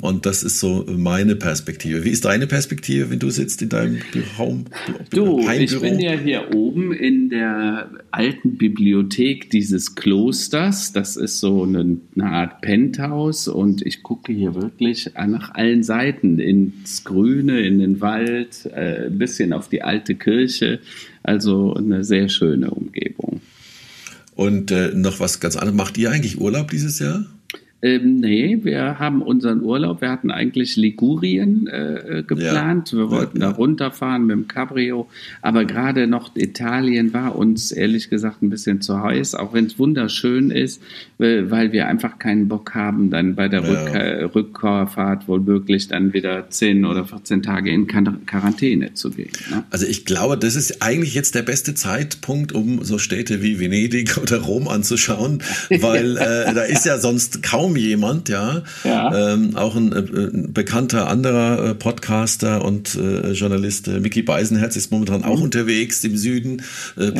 Und das ist so meine Perspektive. Wie ist deine Perspektive, wenn du sitzt in deinem Heimbüro? Ich bin ja hier oben in der alten Bibliothek dieses Klosters. Das ist so eine Art Penthouse und ich gucke hier wirklich nach allen Seiten, ins Grüne, in den Wald, ein bisschen auf die alte Kirche. Also eine sehr schöne Umgebung. Und noch was ganz anderes. Macht ihr eigentlich Urlaub dieses Jahr? Nee, wir haben unseren Urlaub. Wir hatten eigentlich Ligurien geplant. Ja, wir wollten da runterfahren mit dem Cabrio. Aber gerade noch Italien war uns ehrlich gesagt ein bisschen zu heiß, auch wenn es wunderschön ist, weil wir einfach keinen Bock haben, dann bei der Rückkehrfahrt womöglich dann wieder 10 oder 14 Tage in Quarantäne zu gehen. Ne? Also ich glaube, das ist eigentlich jetzt der beste Zeitpunkt, um so Städte wie Venedig oder Rom anzuschauen, weil da ist ja sonst kaum jemand, ja. Auch ein bekannter anderer Podcaster und Journalist, Micky Beisenherz, ist momentan auch unterwegs im Süden,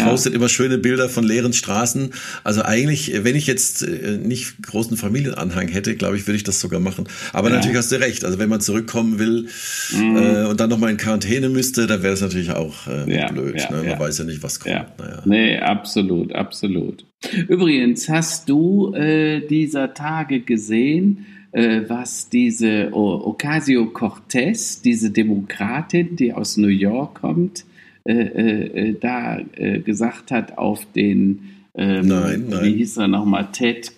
postet immer schöne Bilder von leeren Straßen. Also eigentlich, wenn ich jetzt nicht großen Familienanhang hätte, glaube ich, würde ich das sogar machen. Aber natürlich hast du recht, also wenn man zurückkommen will und dann nochmal in Quarantäne müsste, dann wäre es natürlich auch blöd. Ja, ne? Man weiß ja nicht, was kommt. Ja. Naja. Nee, absolut, absolut. Übrigens, hast du dieser Tage gesehen, was diese Ocasio-Cortez, diese Demokratin, die aus New York kommt, gesagt hat auf den, wie hieß er nochmal, Ted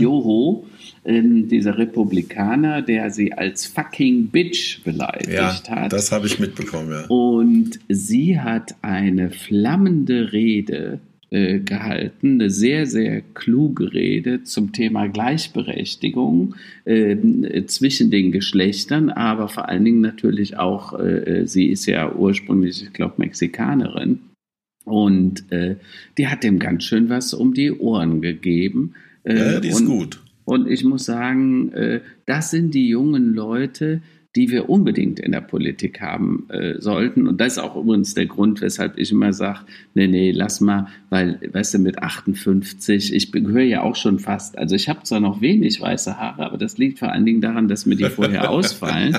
Yoho, dieser Republikaner, der sie als fucking Bitch beleidigt hat. Das habe ich mitbekommen, ja. Und sie hat eine flammende Rede gehalten, eine sehr, sehr kluge Rede zum Thema Gleichberechtigung zwischen den Geschlechtern, aber vor allen Dingen natürlich auch, sie ist ja ursprünglich, ich glaube, Mexikanerin, und die hat dem ganz schön was um die Ohren gegeben. Die ist gut. Und ich muss sagen, das sind die jungen Leute, die wir unbedingt in der Politik haben sollten. Und das ist auch übrigens der Grund, weshalb ich immer sage, nee, lass mal, weil, weißt du, mit 58, ich gehöre ja auch schon fast, also ich habe zwar noch wenig weiße Haare, aber das liegt vor allen Dingen daran, dass mir die vorher ausfallen.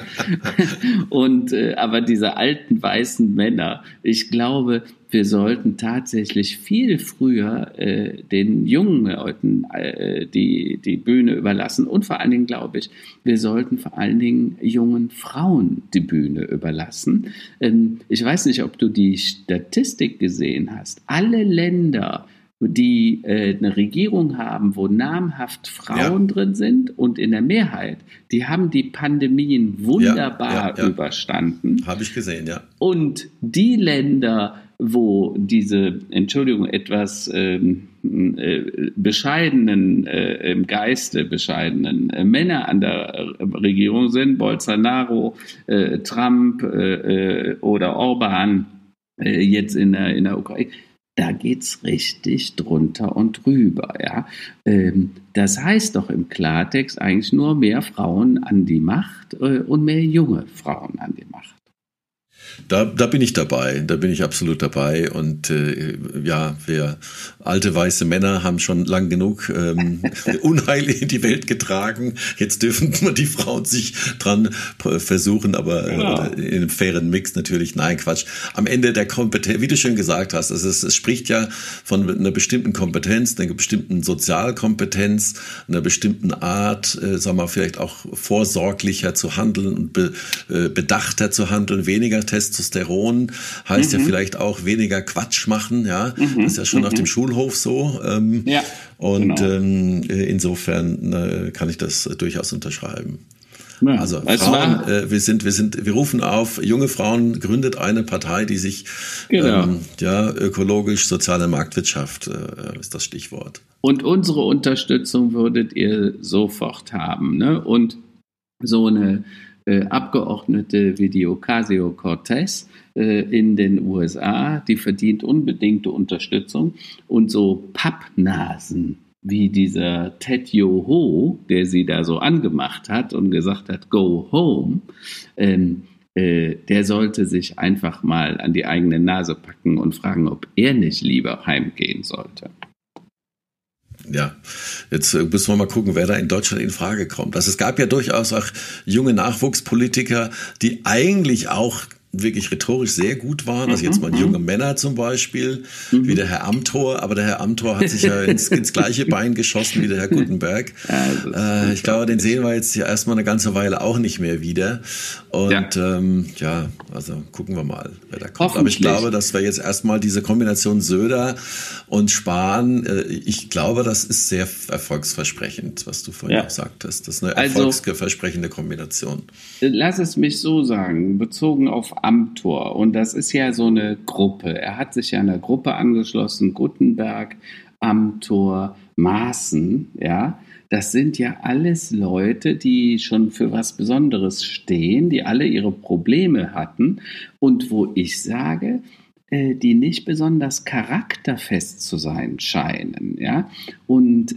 Und aber diese alten weißen Männer, ich glaube, wir sollten tatsächlich viel früher den jungen Leuten die Bühne überlassen. Und vor allen Dingen, glaube ich, wir sollten vor allen Dingen jungen Frauen die Bühne überlassen. Ich weiß nicht, ob du die Statistik gesehen hast. Alle Länder, die eine Regierung haben, wo namhaft Frauen drin sind und in der Mehrheit, die haben die Pandemien wunderbar überstanden. Habe ich gesehen, ja. Und die Länder, wo diese, Entschuldigung, etwas bescheidenen, im Geiste bescheidenen Männer an der Regierung sind, Bolsonaro, Trump oder Orban, jetzt in der Ukraine, da geht's richtig drunter und drüber, ja. Das heißt doch im Klartext eigentlich nur mehr Frauen an die Macht und mehr junge Frauen an die Macht. Da bin ich dabei, da bin ich absolut dabei und ja, wir alte weiße Männer haben schon lang genug Unheil in die Welt getragen, jetzt dürfen nur die Frauen sich dran versuchen, aber genau. In einem fairen Mix natürlich, nein, Quatsch. Am Ende der Kompetenz, wie du schon gesagt hast, es spricht ja von einer bestimmten Kompetenz, einer bestimmten Sozialkompetenz, einer bestimmten Art, sagen wir mal, vielleicht auch vorsorglicher zu handeln und bedachter zu handeln, weniger Testosteron heißt ja vielleicht auch weniger Quatsch machen, ja. Mhm. Das ist ja schon auf dem Schulhof so. Ja, und genau. Insofern kann ich das durchaus unterschreiben. Ja. Also Frauen, wir rufen auf, junge Frauen, gründet eine Partei, die sich ökologisch, soziale Marktwirtschaft ist das Stichwort. Und unsere Unterstützung würdet ihr sofort haben, ne? Und so eine Abgeordnete wie die Ocasio-Cortez in den USA, die verdient unbedingte Unterstützung. Und so Pappnasen wie dieser Ted Yoho, der sie da so angemacht hat und gesagt hat, go home, der sollte sich einfach mal an die eigene Nase packen und fragen, ob er nicht lieber heimgehen sollte. Ja, jetzt müssen wir mal gucken, wer da in Deutschland in Frage kommt. Also es gab ja durchaus auch junge Nachwuchspolitiker, die eigentlich auch wirklich rhetorisch sehr gut waren. Also jetzt mal junge Männer zum Beispiel, wie der Herr Amthor. Aber der Herr Amthor hat sich ja ins gleiche Bein geschossen wie der Herr Guttenberg. Ja, ich glaube, den sehen wir jetzt hier erstmal eine ganze Weile auch nicht mehr wieder. Und also gucken wir mal, wer da kommt. Aber ich glaube, dass wir jetzt erstmal diese Kombination Söder und Spahn, ich glaube, das ist sehr erfolgsversprechend, was du vorhin auch sagtest. Das ist eine erfolgsversprechende Kombination. Lass es mich so sagen, bezogen auf Amthor. Und das ist ja so eine Gruppe. Er hat sich ja einer Gruppe angeschlossen. Guttenberg, Amthor, Maaßen, ja. Das sind ja alles Leute, die schon für was Besonderes stehen, die alle ihre Probleme hatten. Und wo ich sage, die nicht besonders charakterfest zu sein scheinen, ja. Und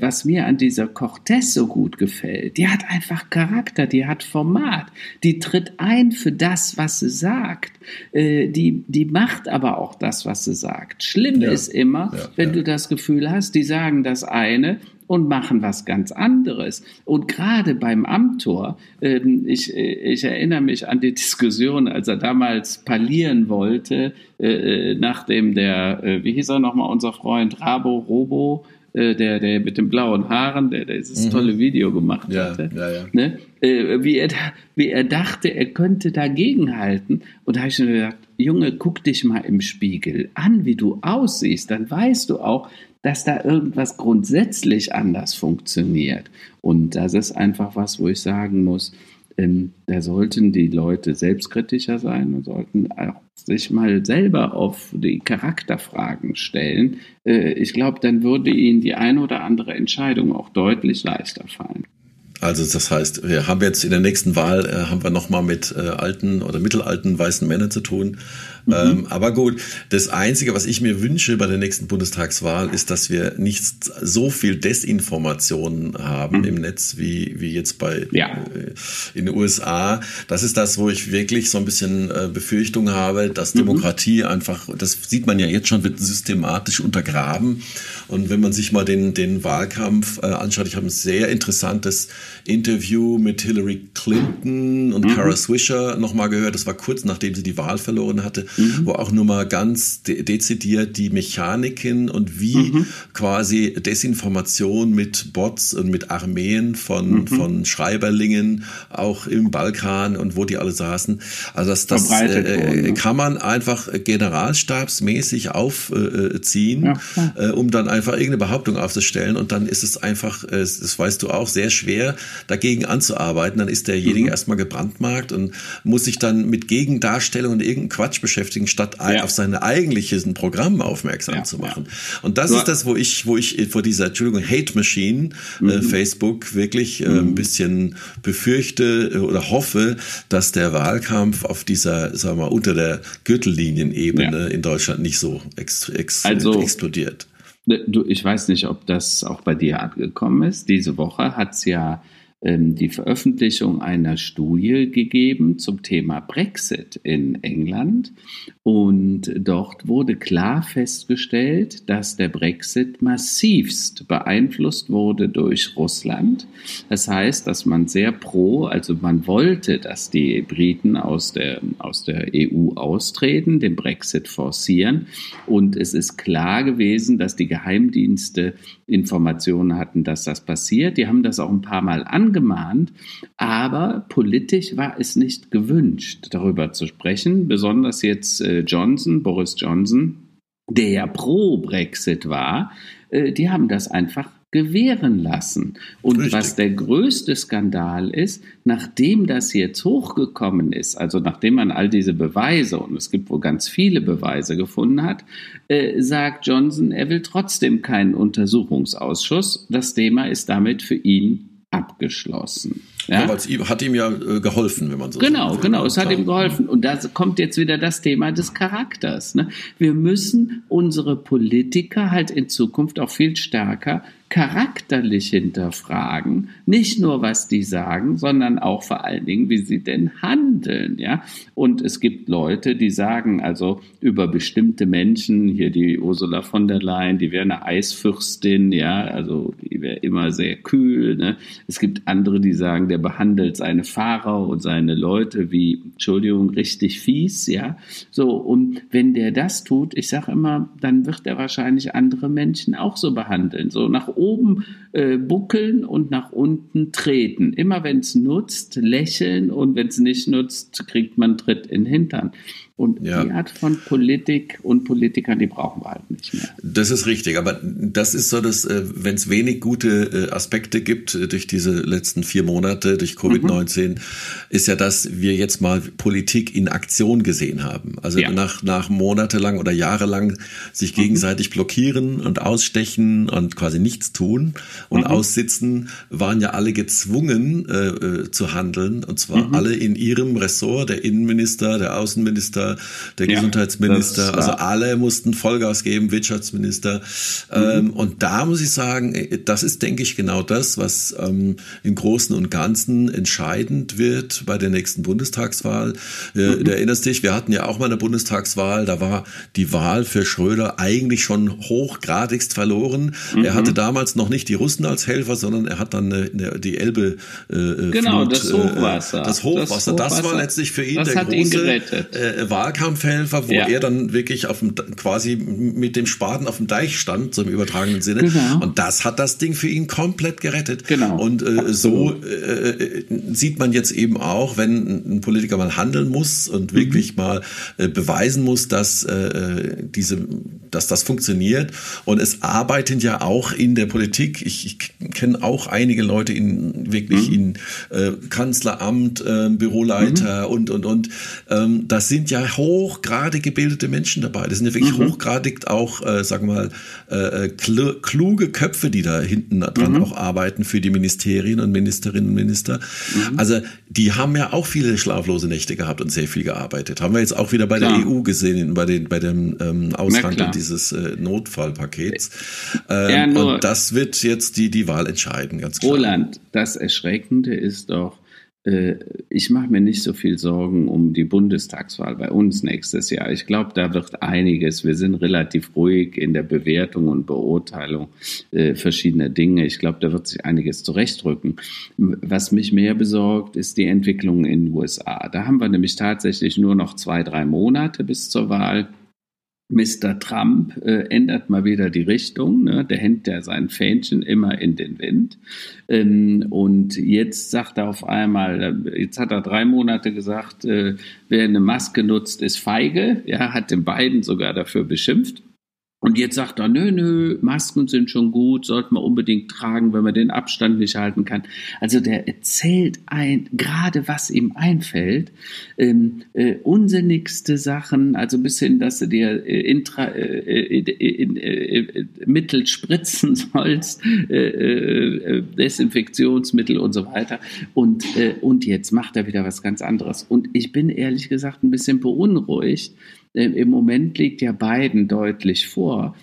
was mir an dieser Cortez so gut gefällt, die hat einfach Charakter, die hat Format, die tritt ein für das, was sie sagt, die macht aber auch das, was sie sagt. Schlimm ist immer, wenn du das Gefühl hast, die sagen das eine und machen was ganz anderes. Und gerade beim Amthor, ich erinnere mich an die Diskussion, als er damals parlieren wollte, nachdem der, wie hieß er nochmal, unser Freund Robo, der mit den blauen Haaren, der dieses tolle Video gemacht hatte, ne? Wie er dachte, er könnte dagegen halten. Und da habe ich mir gedacht, Junge, guck dich mal im Spiegel an, wie du aussiehst, dann weißt du auch, dass da irgendwas grundsätzlich anders funktioniert. Und das ist einfach was, wo ich sagen muss, da sollten die Leute selbstkritischer sein und sollten auch sich mal selber auf die Charakterfragen stellen. Ich glaube, dann würde ihnen die eine oder andere Entscheidung auch deutlich leichter fallen. Also das heißt, wir haben jetzt in der nächsten Wahl haben wir nochmal mit alten oder mittelalten weißen Männern zu tun. Aber gut, das Einzige, was ich mir wünsche bei der nächsten Bundestagswahl, ist, dass wir nicht so viel Desinformation haben im Netz wie jetzt bei in den USA. Das ist das, wo ich wirklich so ein bisschen Befürchtung habe, dass Demokratie einfach, das sieht man ja jetzt schon, wird systematisch untergraben. Und wenn man sich mal den Wahlkampf anschaut, ich habe ein sehr interessantes Interview mit Hillary Clinton und Kara Swisher nochmal gehört. Das war kurz nachdem sie die Wahl verloren hatte, wo auch nur mal ganz dezidiert die Mechaniken und wie quasi Desinformation mit Bots und mit Armeen von Schreiberlingen auch im Balkan und wo die alle saßen. Also das kann man einfach generalstabsmäßig aufziehen, um dann einfach irgendeine Behauptung aufzustellen, und dann ist es einfach, das weißt du auch, sehr schwer dagegen anzuarbeiten, dann ist derjenige erstmal gebrandmarkt und muss sich dann mit Gegendarstellung und irgendeinem Quatsch beschäftigen, statt auf seine eigentlichen Programme aufmerksam zu machen. Und das ist das, wo ich vor dieser, Entschuldigung, Hate Machine, Facebook, wirklich ein bisschen befürchte oder hoffe, dass der Wahlkampf auf dieser, sagen wir mal, unter der Gürtellinienebene in Deutschland nicht so explodiert. Ich weiß nicht, ob das auch bei dir angekommen ist. Diese Woche hat es ja die Veröffentlichung einer Studie gegeben zum Thema Brexit in England. Und dort wurde klar festgestellt, dass der Brexit massivst beeinflusst wurde durch Russland. Das heißt, dass man sehr pro, also man wollte, dass die Briten aus der EU austreten, den Brexit forcieren. Und es ist klar gewesen, dass die Geheimdienste Informationen hatten, dass das passiert. Die haben das auch ein paar Mal angemahnt, aber politisch war es nicht gewünscht, darüber zu sprechen. Besonders jetzt Boris Johnson, der ja pro Brexit war, die haben das einfach gewähren lassen. Und richtig, was der größte Skandal ist, nachdem das jetzt hochgekommen ist, also nachdem man all diese Beweise, und es gibt wohl ganz viele Beweise gefunden hat, sagt Johnson, er will trotzdem keinen Untersuchungsausschuss. Das Thema ist damit für ihn abgeschlossen. Ja? Ja, weil es hat ihm ja geholfen, wenn man so sagt. Genau, es hat ihm geholfen. Und da kommt jetzt wieder das Thema des Charakters. Ne? Wir müssen unsere Politiker halt in Zukunft auch viel stärker charakterlich hinterfragen, nicht nur, was die sagen, sondern auch vor allen Dingen, wie sie denn handeln, ja. Und es gibt Leute, die sagen, also über bestimmte Menschen, hier die Ursula von der Leyen, die wäre eine Eisfürstin, ja, also die wäre immer sehr kühl, ne. Es gibt andere, die sagen, der behandelt seine Fahrer und seine Leute wie, Entschuldigung, richtig fies, ja. So, und wenn der das tut, ich sage immer, dann wird er wahrscheinlich andere Menschen auch so behandeln, so nach oben buckeln und nach unten treten. Immer wenn es nutzt, lächeln, und wenn es nicht nutzt, kriegt man einen Tritt in den Hintern. Und ja, die Art von Politik und Politikern, die brauchen wir halt nicht mehr. Das ist richtig, aber das ist so, dass wenn es wenig gute Aspekte gibt durch diese letzten 4 Monate, durch Covid-19, ist ja, dass wir jetzt mal Politik in Aktion gesehen haben. Also ja, nach monatelang oder jahrelang sich gegenseitig blockieren und ausstechen und quasi nichts tun und aussitzen, waren ja alle gezwungen zu handeln, und zwar alle in ihrem Ressort, der Innenminister, der Außenminister, der Gesundheitsminister, ja, also alle mussten Vollgas geben, Wirtschaftsminister. Und da muss ich sagen, das ist, denke ich, genau das, was im Großen und Ganzen entscheidend wird bei der nächsten Bundestagswahl. Du erinnerst dich, wir hatten ja auch mal eine Bundestagswahl, da war die Wahl für Schröder eigentlich schon hochgradigst verloren. Er hatte damals noch nicht die Russen als Helfer, sondern er hat dann die Elbe Flut, das Hochwasser. Das war letztlich für ihn der große, ihn gerettet. Wahlkampfhelfer, wo er dann wirklich quasi mit dem Spaten auf dem Deich stand, so im übertragenen Sinne. Genau. Und das hat das Ding für ihn komplett gerettet. Genau. Und so sieht man jetzt eben auch, wenn ein Politiker mal handeln muss und wirklich mal beweisen muss, dass das funktioniert. Und es arbeiten ja auch in der Politik, ich kenne auch einige Leute in Kanzleramt, Büroleiter und. Das sind ja hochgradig gebildete Menschen dabei. Das sind ja wirklich hochgradig auch, kluge Köpfe, die da hinten dran auch arbeiten für die Ministerien und Ministerinnen und Minister. Also die haben ja auch viele schlaflose Nächte gehabt und sehr viel gearbeitet. Haben wir jetzt auch wieder bei der EU gesehen, bei dem Aushandeln dieses Notfallpakets. Und das wird jetzt die Wahl entscheiden, ganz klar. Roland, das Erschreckende ist doch, ich mache mir nicht so viel Sorgen um die Bundestagswahl bei uns nächstes Jahr. Ich glaube, da wird einiges. Wir sind relativ ruhig in der Bewertung und Beurteilung verschiedener Dinge. Ich glaube, da wird sich einiges zurechtrücken. Was mich mehr besorgt, ist die Entwicklung in den USA. Da haben wir nämlich tatsächlich nur noch 2-3 Monate bis zur Wahl. Mr. Trump ändert mal wieder die Richtung, ne? Der hängt ja sein Fähnchen immer in den Wind. Und jetzt sagt er auf einmal, jetzt hat er 3 Monate gesagt, wer eine Maske nutzt, ist feige. Ja, hat den Biden sogar dafür beschimpft. Und jetzt sagt er, nö, Masken sind schon gut, sollte man unbedingt tragen, wenn man den Abstand nicht halten kann. Also der erzählt gerade was ihm einfällt, unsinnigste Sachen, also bis hin, dass du dir Mittel spritzen sollst, Desinfektionsmittel und so weiter. Und jetzt macht er wieder was ganz anderes. Und ich bin ehrlich gesagt ein bisschen beunruhigt. Im Moment liegt ja Biden deutlich vor,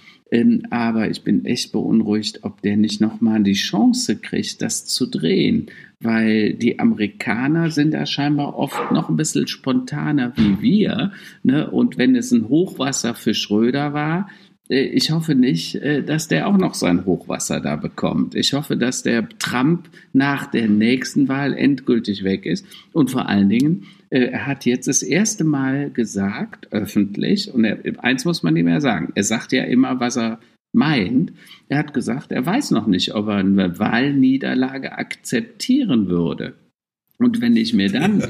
aber ich bin echt beunruhigt, ob der nicht nochmal die Chance kriegt, das zu drehen. weil die Amerikaner sind da scheinbar oft noch ein bisschen spontaner wie wir. Ne? Und wenn es ein Hochwasser für Schröder war, ich hoffe nicht, dass der auch noch sein Hochwasser da bekommt. Ich hoffe, dass der Trump nach der nächsten Wahl endgültig weg ist. Und vor allen Dingen, er hat jetzt das erste Mal gesagt, öffentlich, und eins muss man ihm ja sagen, er sagt ja immer, was er meint. Er hat gesagt, er weiß noch nicht, ob er eine Wahlniederlage akzeptieren würde. Und wenn ich mir dann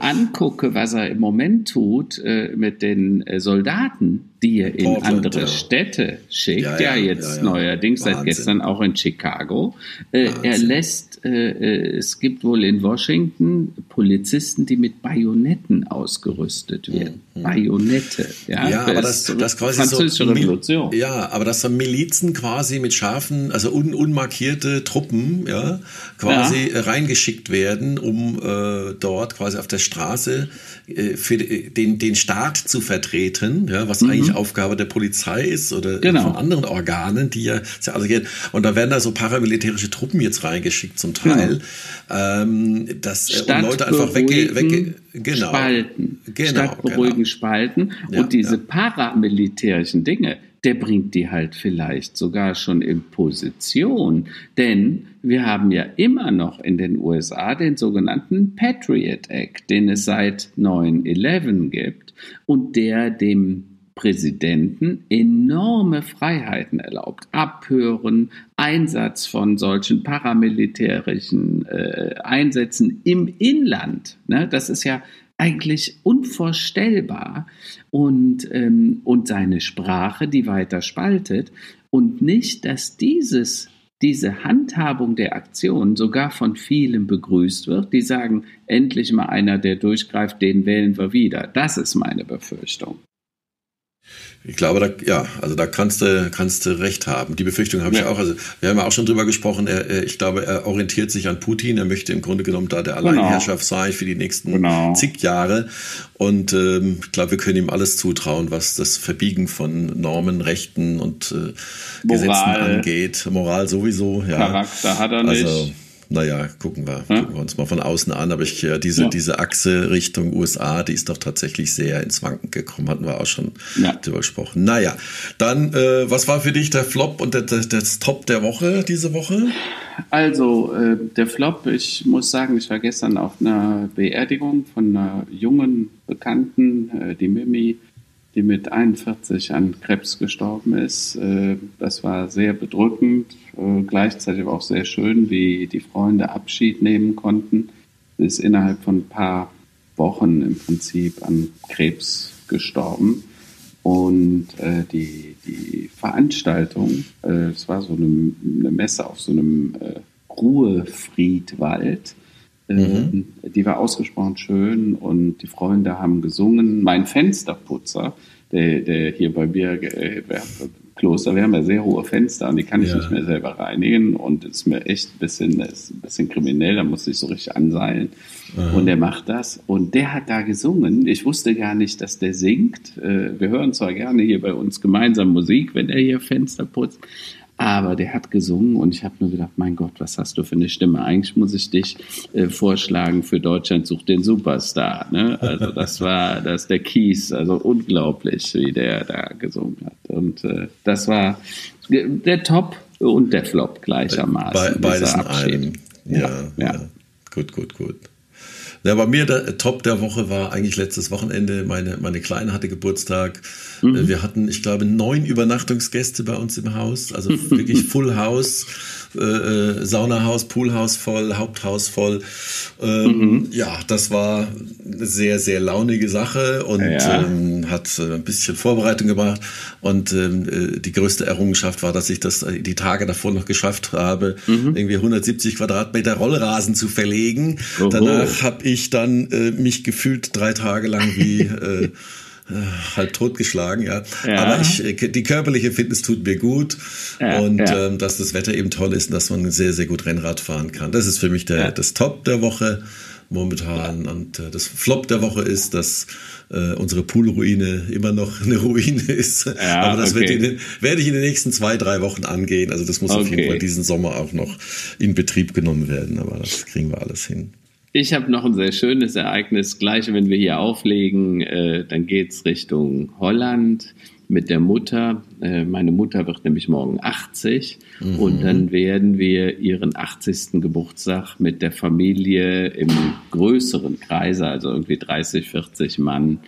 angucke, was er im Moment tut mit den Soldaten, die er in Portland, andere Städte schickt, neuerdings Wahnsinn. Seit gestern auch in Chicago. Er lässt, es gibt wohl in Washington Polizisten, die mit Bajonetten ausgerüstet werden. Mhm. Bajonette. Ja, aber das quasi Französische Revolution. Ja, aber das sind Milizen quasi mit scharfen, also unmarkierte Truppen, ja, quasi reingeschickt werden, um dort quasi auf der Straße für den Staat zu vertreten, ja, was eigentlich Aufgabe der Polizei ist oder von anderen Organen, die ja also gehen. Und da werden da so paramilitärische Truppen jetzt reingeschickt zum Teil, dass um Leute einfach spalten. Statt beruhigen, spalten. Und diese paramilitärischen Dinge, der bringt die halt vielleicht sogar schon in Position. Denn wir haben ja immer noch in den USA den sogenannten Patriot Act, den es seit 9/11 gibt und der dem Präsidenten enorme Freiheiten erlaubt. Abhören, Einsatz von solchen paramilitärischen Einsätzen im Inland. Ne? Das ist ja eigentlich unvorstellbar. Und seine Sprache, die weiter spaltet. Und nicht, dass diese Handhabung der Aktion sogar von vielen begrüßt wird, die sagen, endlich mal einer, der durchgreift, den wählen wir wieder. Das ist meine Befürchtung. Ich glaube, da kannst du recht haben. Die Befürchtung habe ich auch. Also wir haben ja auch schon drüber gesprochen. Ich glaube, er orientiert sich an Putin. Er möchte im Grunde genommen da der Alleinherrschaft sein für die nächsten zig Jahre. Und ich glaube, wir können ihm alles zutrauen, was das Verbiegen von Normen, Rechten und Gesetzen angeht. Moral sowieso. Ja. Charakter hat er nicht. Also, naja, gucken wir uns mal von außen an. Aber ich diese Achse Richtung USA, die ist doch tatsächlich sehr ins Wanken gekommen. Hatten wir auch schon drüber gesprochen. Naja, dann, was war für dich der Flop und das Top der Woche diese Woche? Also, der Flop, ich muss sagen, ich war gestern auf einer Beerdigung von einer jungen Bekannten, die Mimi, die mit 41 an Krebs gestorben ist. Das war sehr bedrückend, gleichzeitig aber auch sehr schön, wie die Freunde Abschied nehmen konnten. Sie ist innerhalb von ein paar Wochen im Prinzip an Krebs gestorben. Und die Veranstaltung, es war so eine Messe auf so einem Ruhefriedwald, die war ausgesprochen schön und die Freunde haben gesungen. Mein Fensterputzer, der hier bei mir im Kloster, wir haben ja sehr hohe Fenster und die kann ich nicht mehr selber reinigen und ist mir echt ein bisschen kriminell, da muss ich so richtig anseilen. Und der macht das und der hat da gesungen. Ich wusste gar nicht, dass der singt. Wir hören zwar gerne hier bei uns gemeinsam Musik, wenn er hier Fenster putzt, aber der hat gesungen und ich habe nur gedacht, mein Gott, was hast du für eine Stimme? Eigentlich muss ich dich vorschlagen für Deutschland sucht den Superstar. Ne? Also das ist der Keynes, also unglaublich, wie der da gesungen hat. Und das war der Top und der Flop gleichermaßen. Beides in einem. Ja. Gut. Ja, bei mir der Top der Woche war eigentlich letztes Wochenende. Meine Kleine hatte Geburtstag. Wir hatten, ich glaube, 9 Übernachtungsgäste bei uns im Haus. Also wirklich Full House, Saunahaus, Poolhaus voll, Haupthaus voll. Ja, das war eine sehr, sehr launige Sache und hat ein bisschen Vorbereitung gemacht. Und die größte Errungenschaft war, dass ich das die Tage davor noch geschafft habe, irgendwie 170 Quadratmeter Rollrasen zu verlegen. Oho. Danach habe ich dann mich gefühlt 3 Tage lang wie halb totgeschlagen, Aber die körperliche Fitness tut mir gut und dass das Wetter eben toll ist und dass man sehr, sehr gut Rennrad fahren kann. Das ist für mich das Top der Woche. momentan. Und das Flop der Woche ist, dass unsere Poolruine immer noch eine Ruine ist. Ja, aber das werde ich in den nächsten 2-3 Wochen angehen. Also das muss auf jeden Fall diesen Sommer auch noch in Betrieb genommen werden. Aber das kriegen wir alles hin. Ich habe noch ein sehr schönes Ereignis. Gleich, wenn wir hier auflegen, dann geht es Richtung Holland mit der Mutter. Meine Mutter wird nämlich morgen 80 und dann werden wir ihren 80. Geburtstag mit der Familie im größeren Kreise, also irgendwie 30, 40 Mann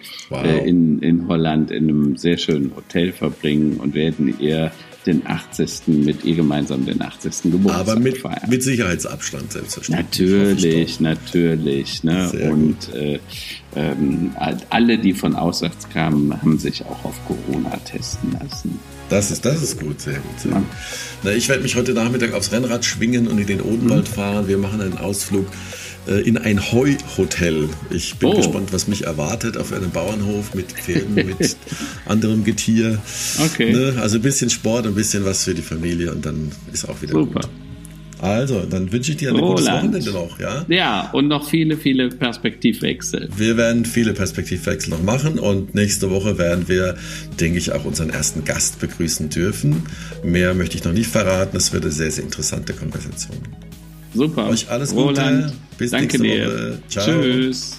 in Holland in einem sehr schönen Hotel verbringen und werden ihr den 80. mit ihr gemeinsam den 80. Geburtstag feiern. Aber mit Sicherheitsabstand selbstverständlich. Natürlich. Ne? Und alle, die von auswärts kamen, haben sich auch auf Corona testen lassen. Das ist gut, sehr gut. Sehr gut. Na, ich werde mich heute Nachmittag aufs Rennrad schwingen und in den Odenwald fahren. Wir machen einen Ausflug in ein Heuhotel. Ich bin gespannt, was mich erwartet auf einem Bauernhof mit Pferden, mit anderem Getier. Okay. Ne? Also ein bisschen Sport, ein bisschen was für die Familie und dann ist auch wieder gut. Also, dann wünsche ich dir ein gutes Wochenende noch, ja? Ja, und noch viele, viele Perspektivwechsel. Wir werden viele Perspektivwechsel noch machen und nächste Woche werden wir, denke ich, auch unseren ersten Gast begrüßen dürfen. Mehr möchte ich noch nicht verraten. Es wird eine sehr, sehr interessante Konversation. Super. Euch alles Gute. Bis nächste Woche. Ciao. Tschüss.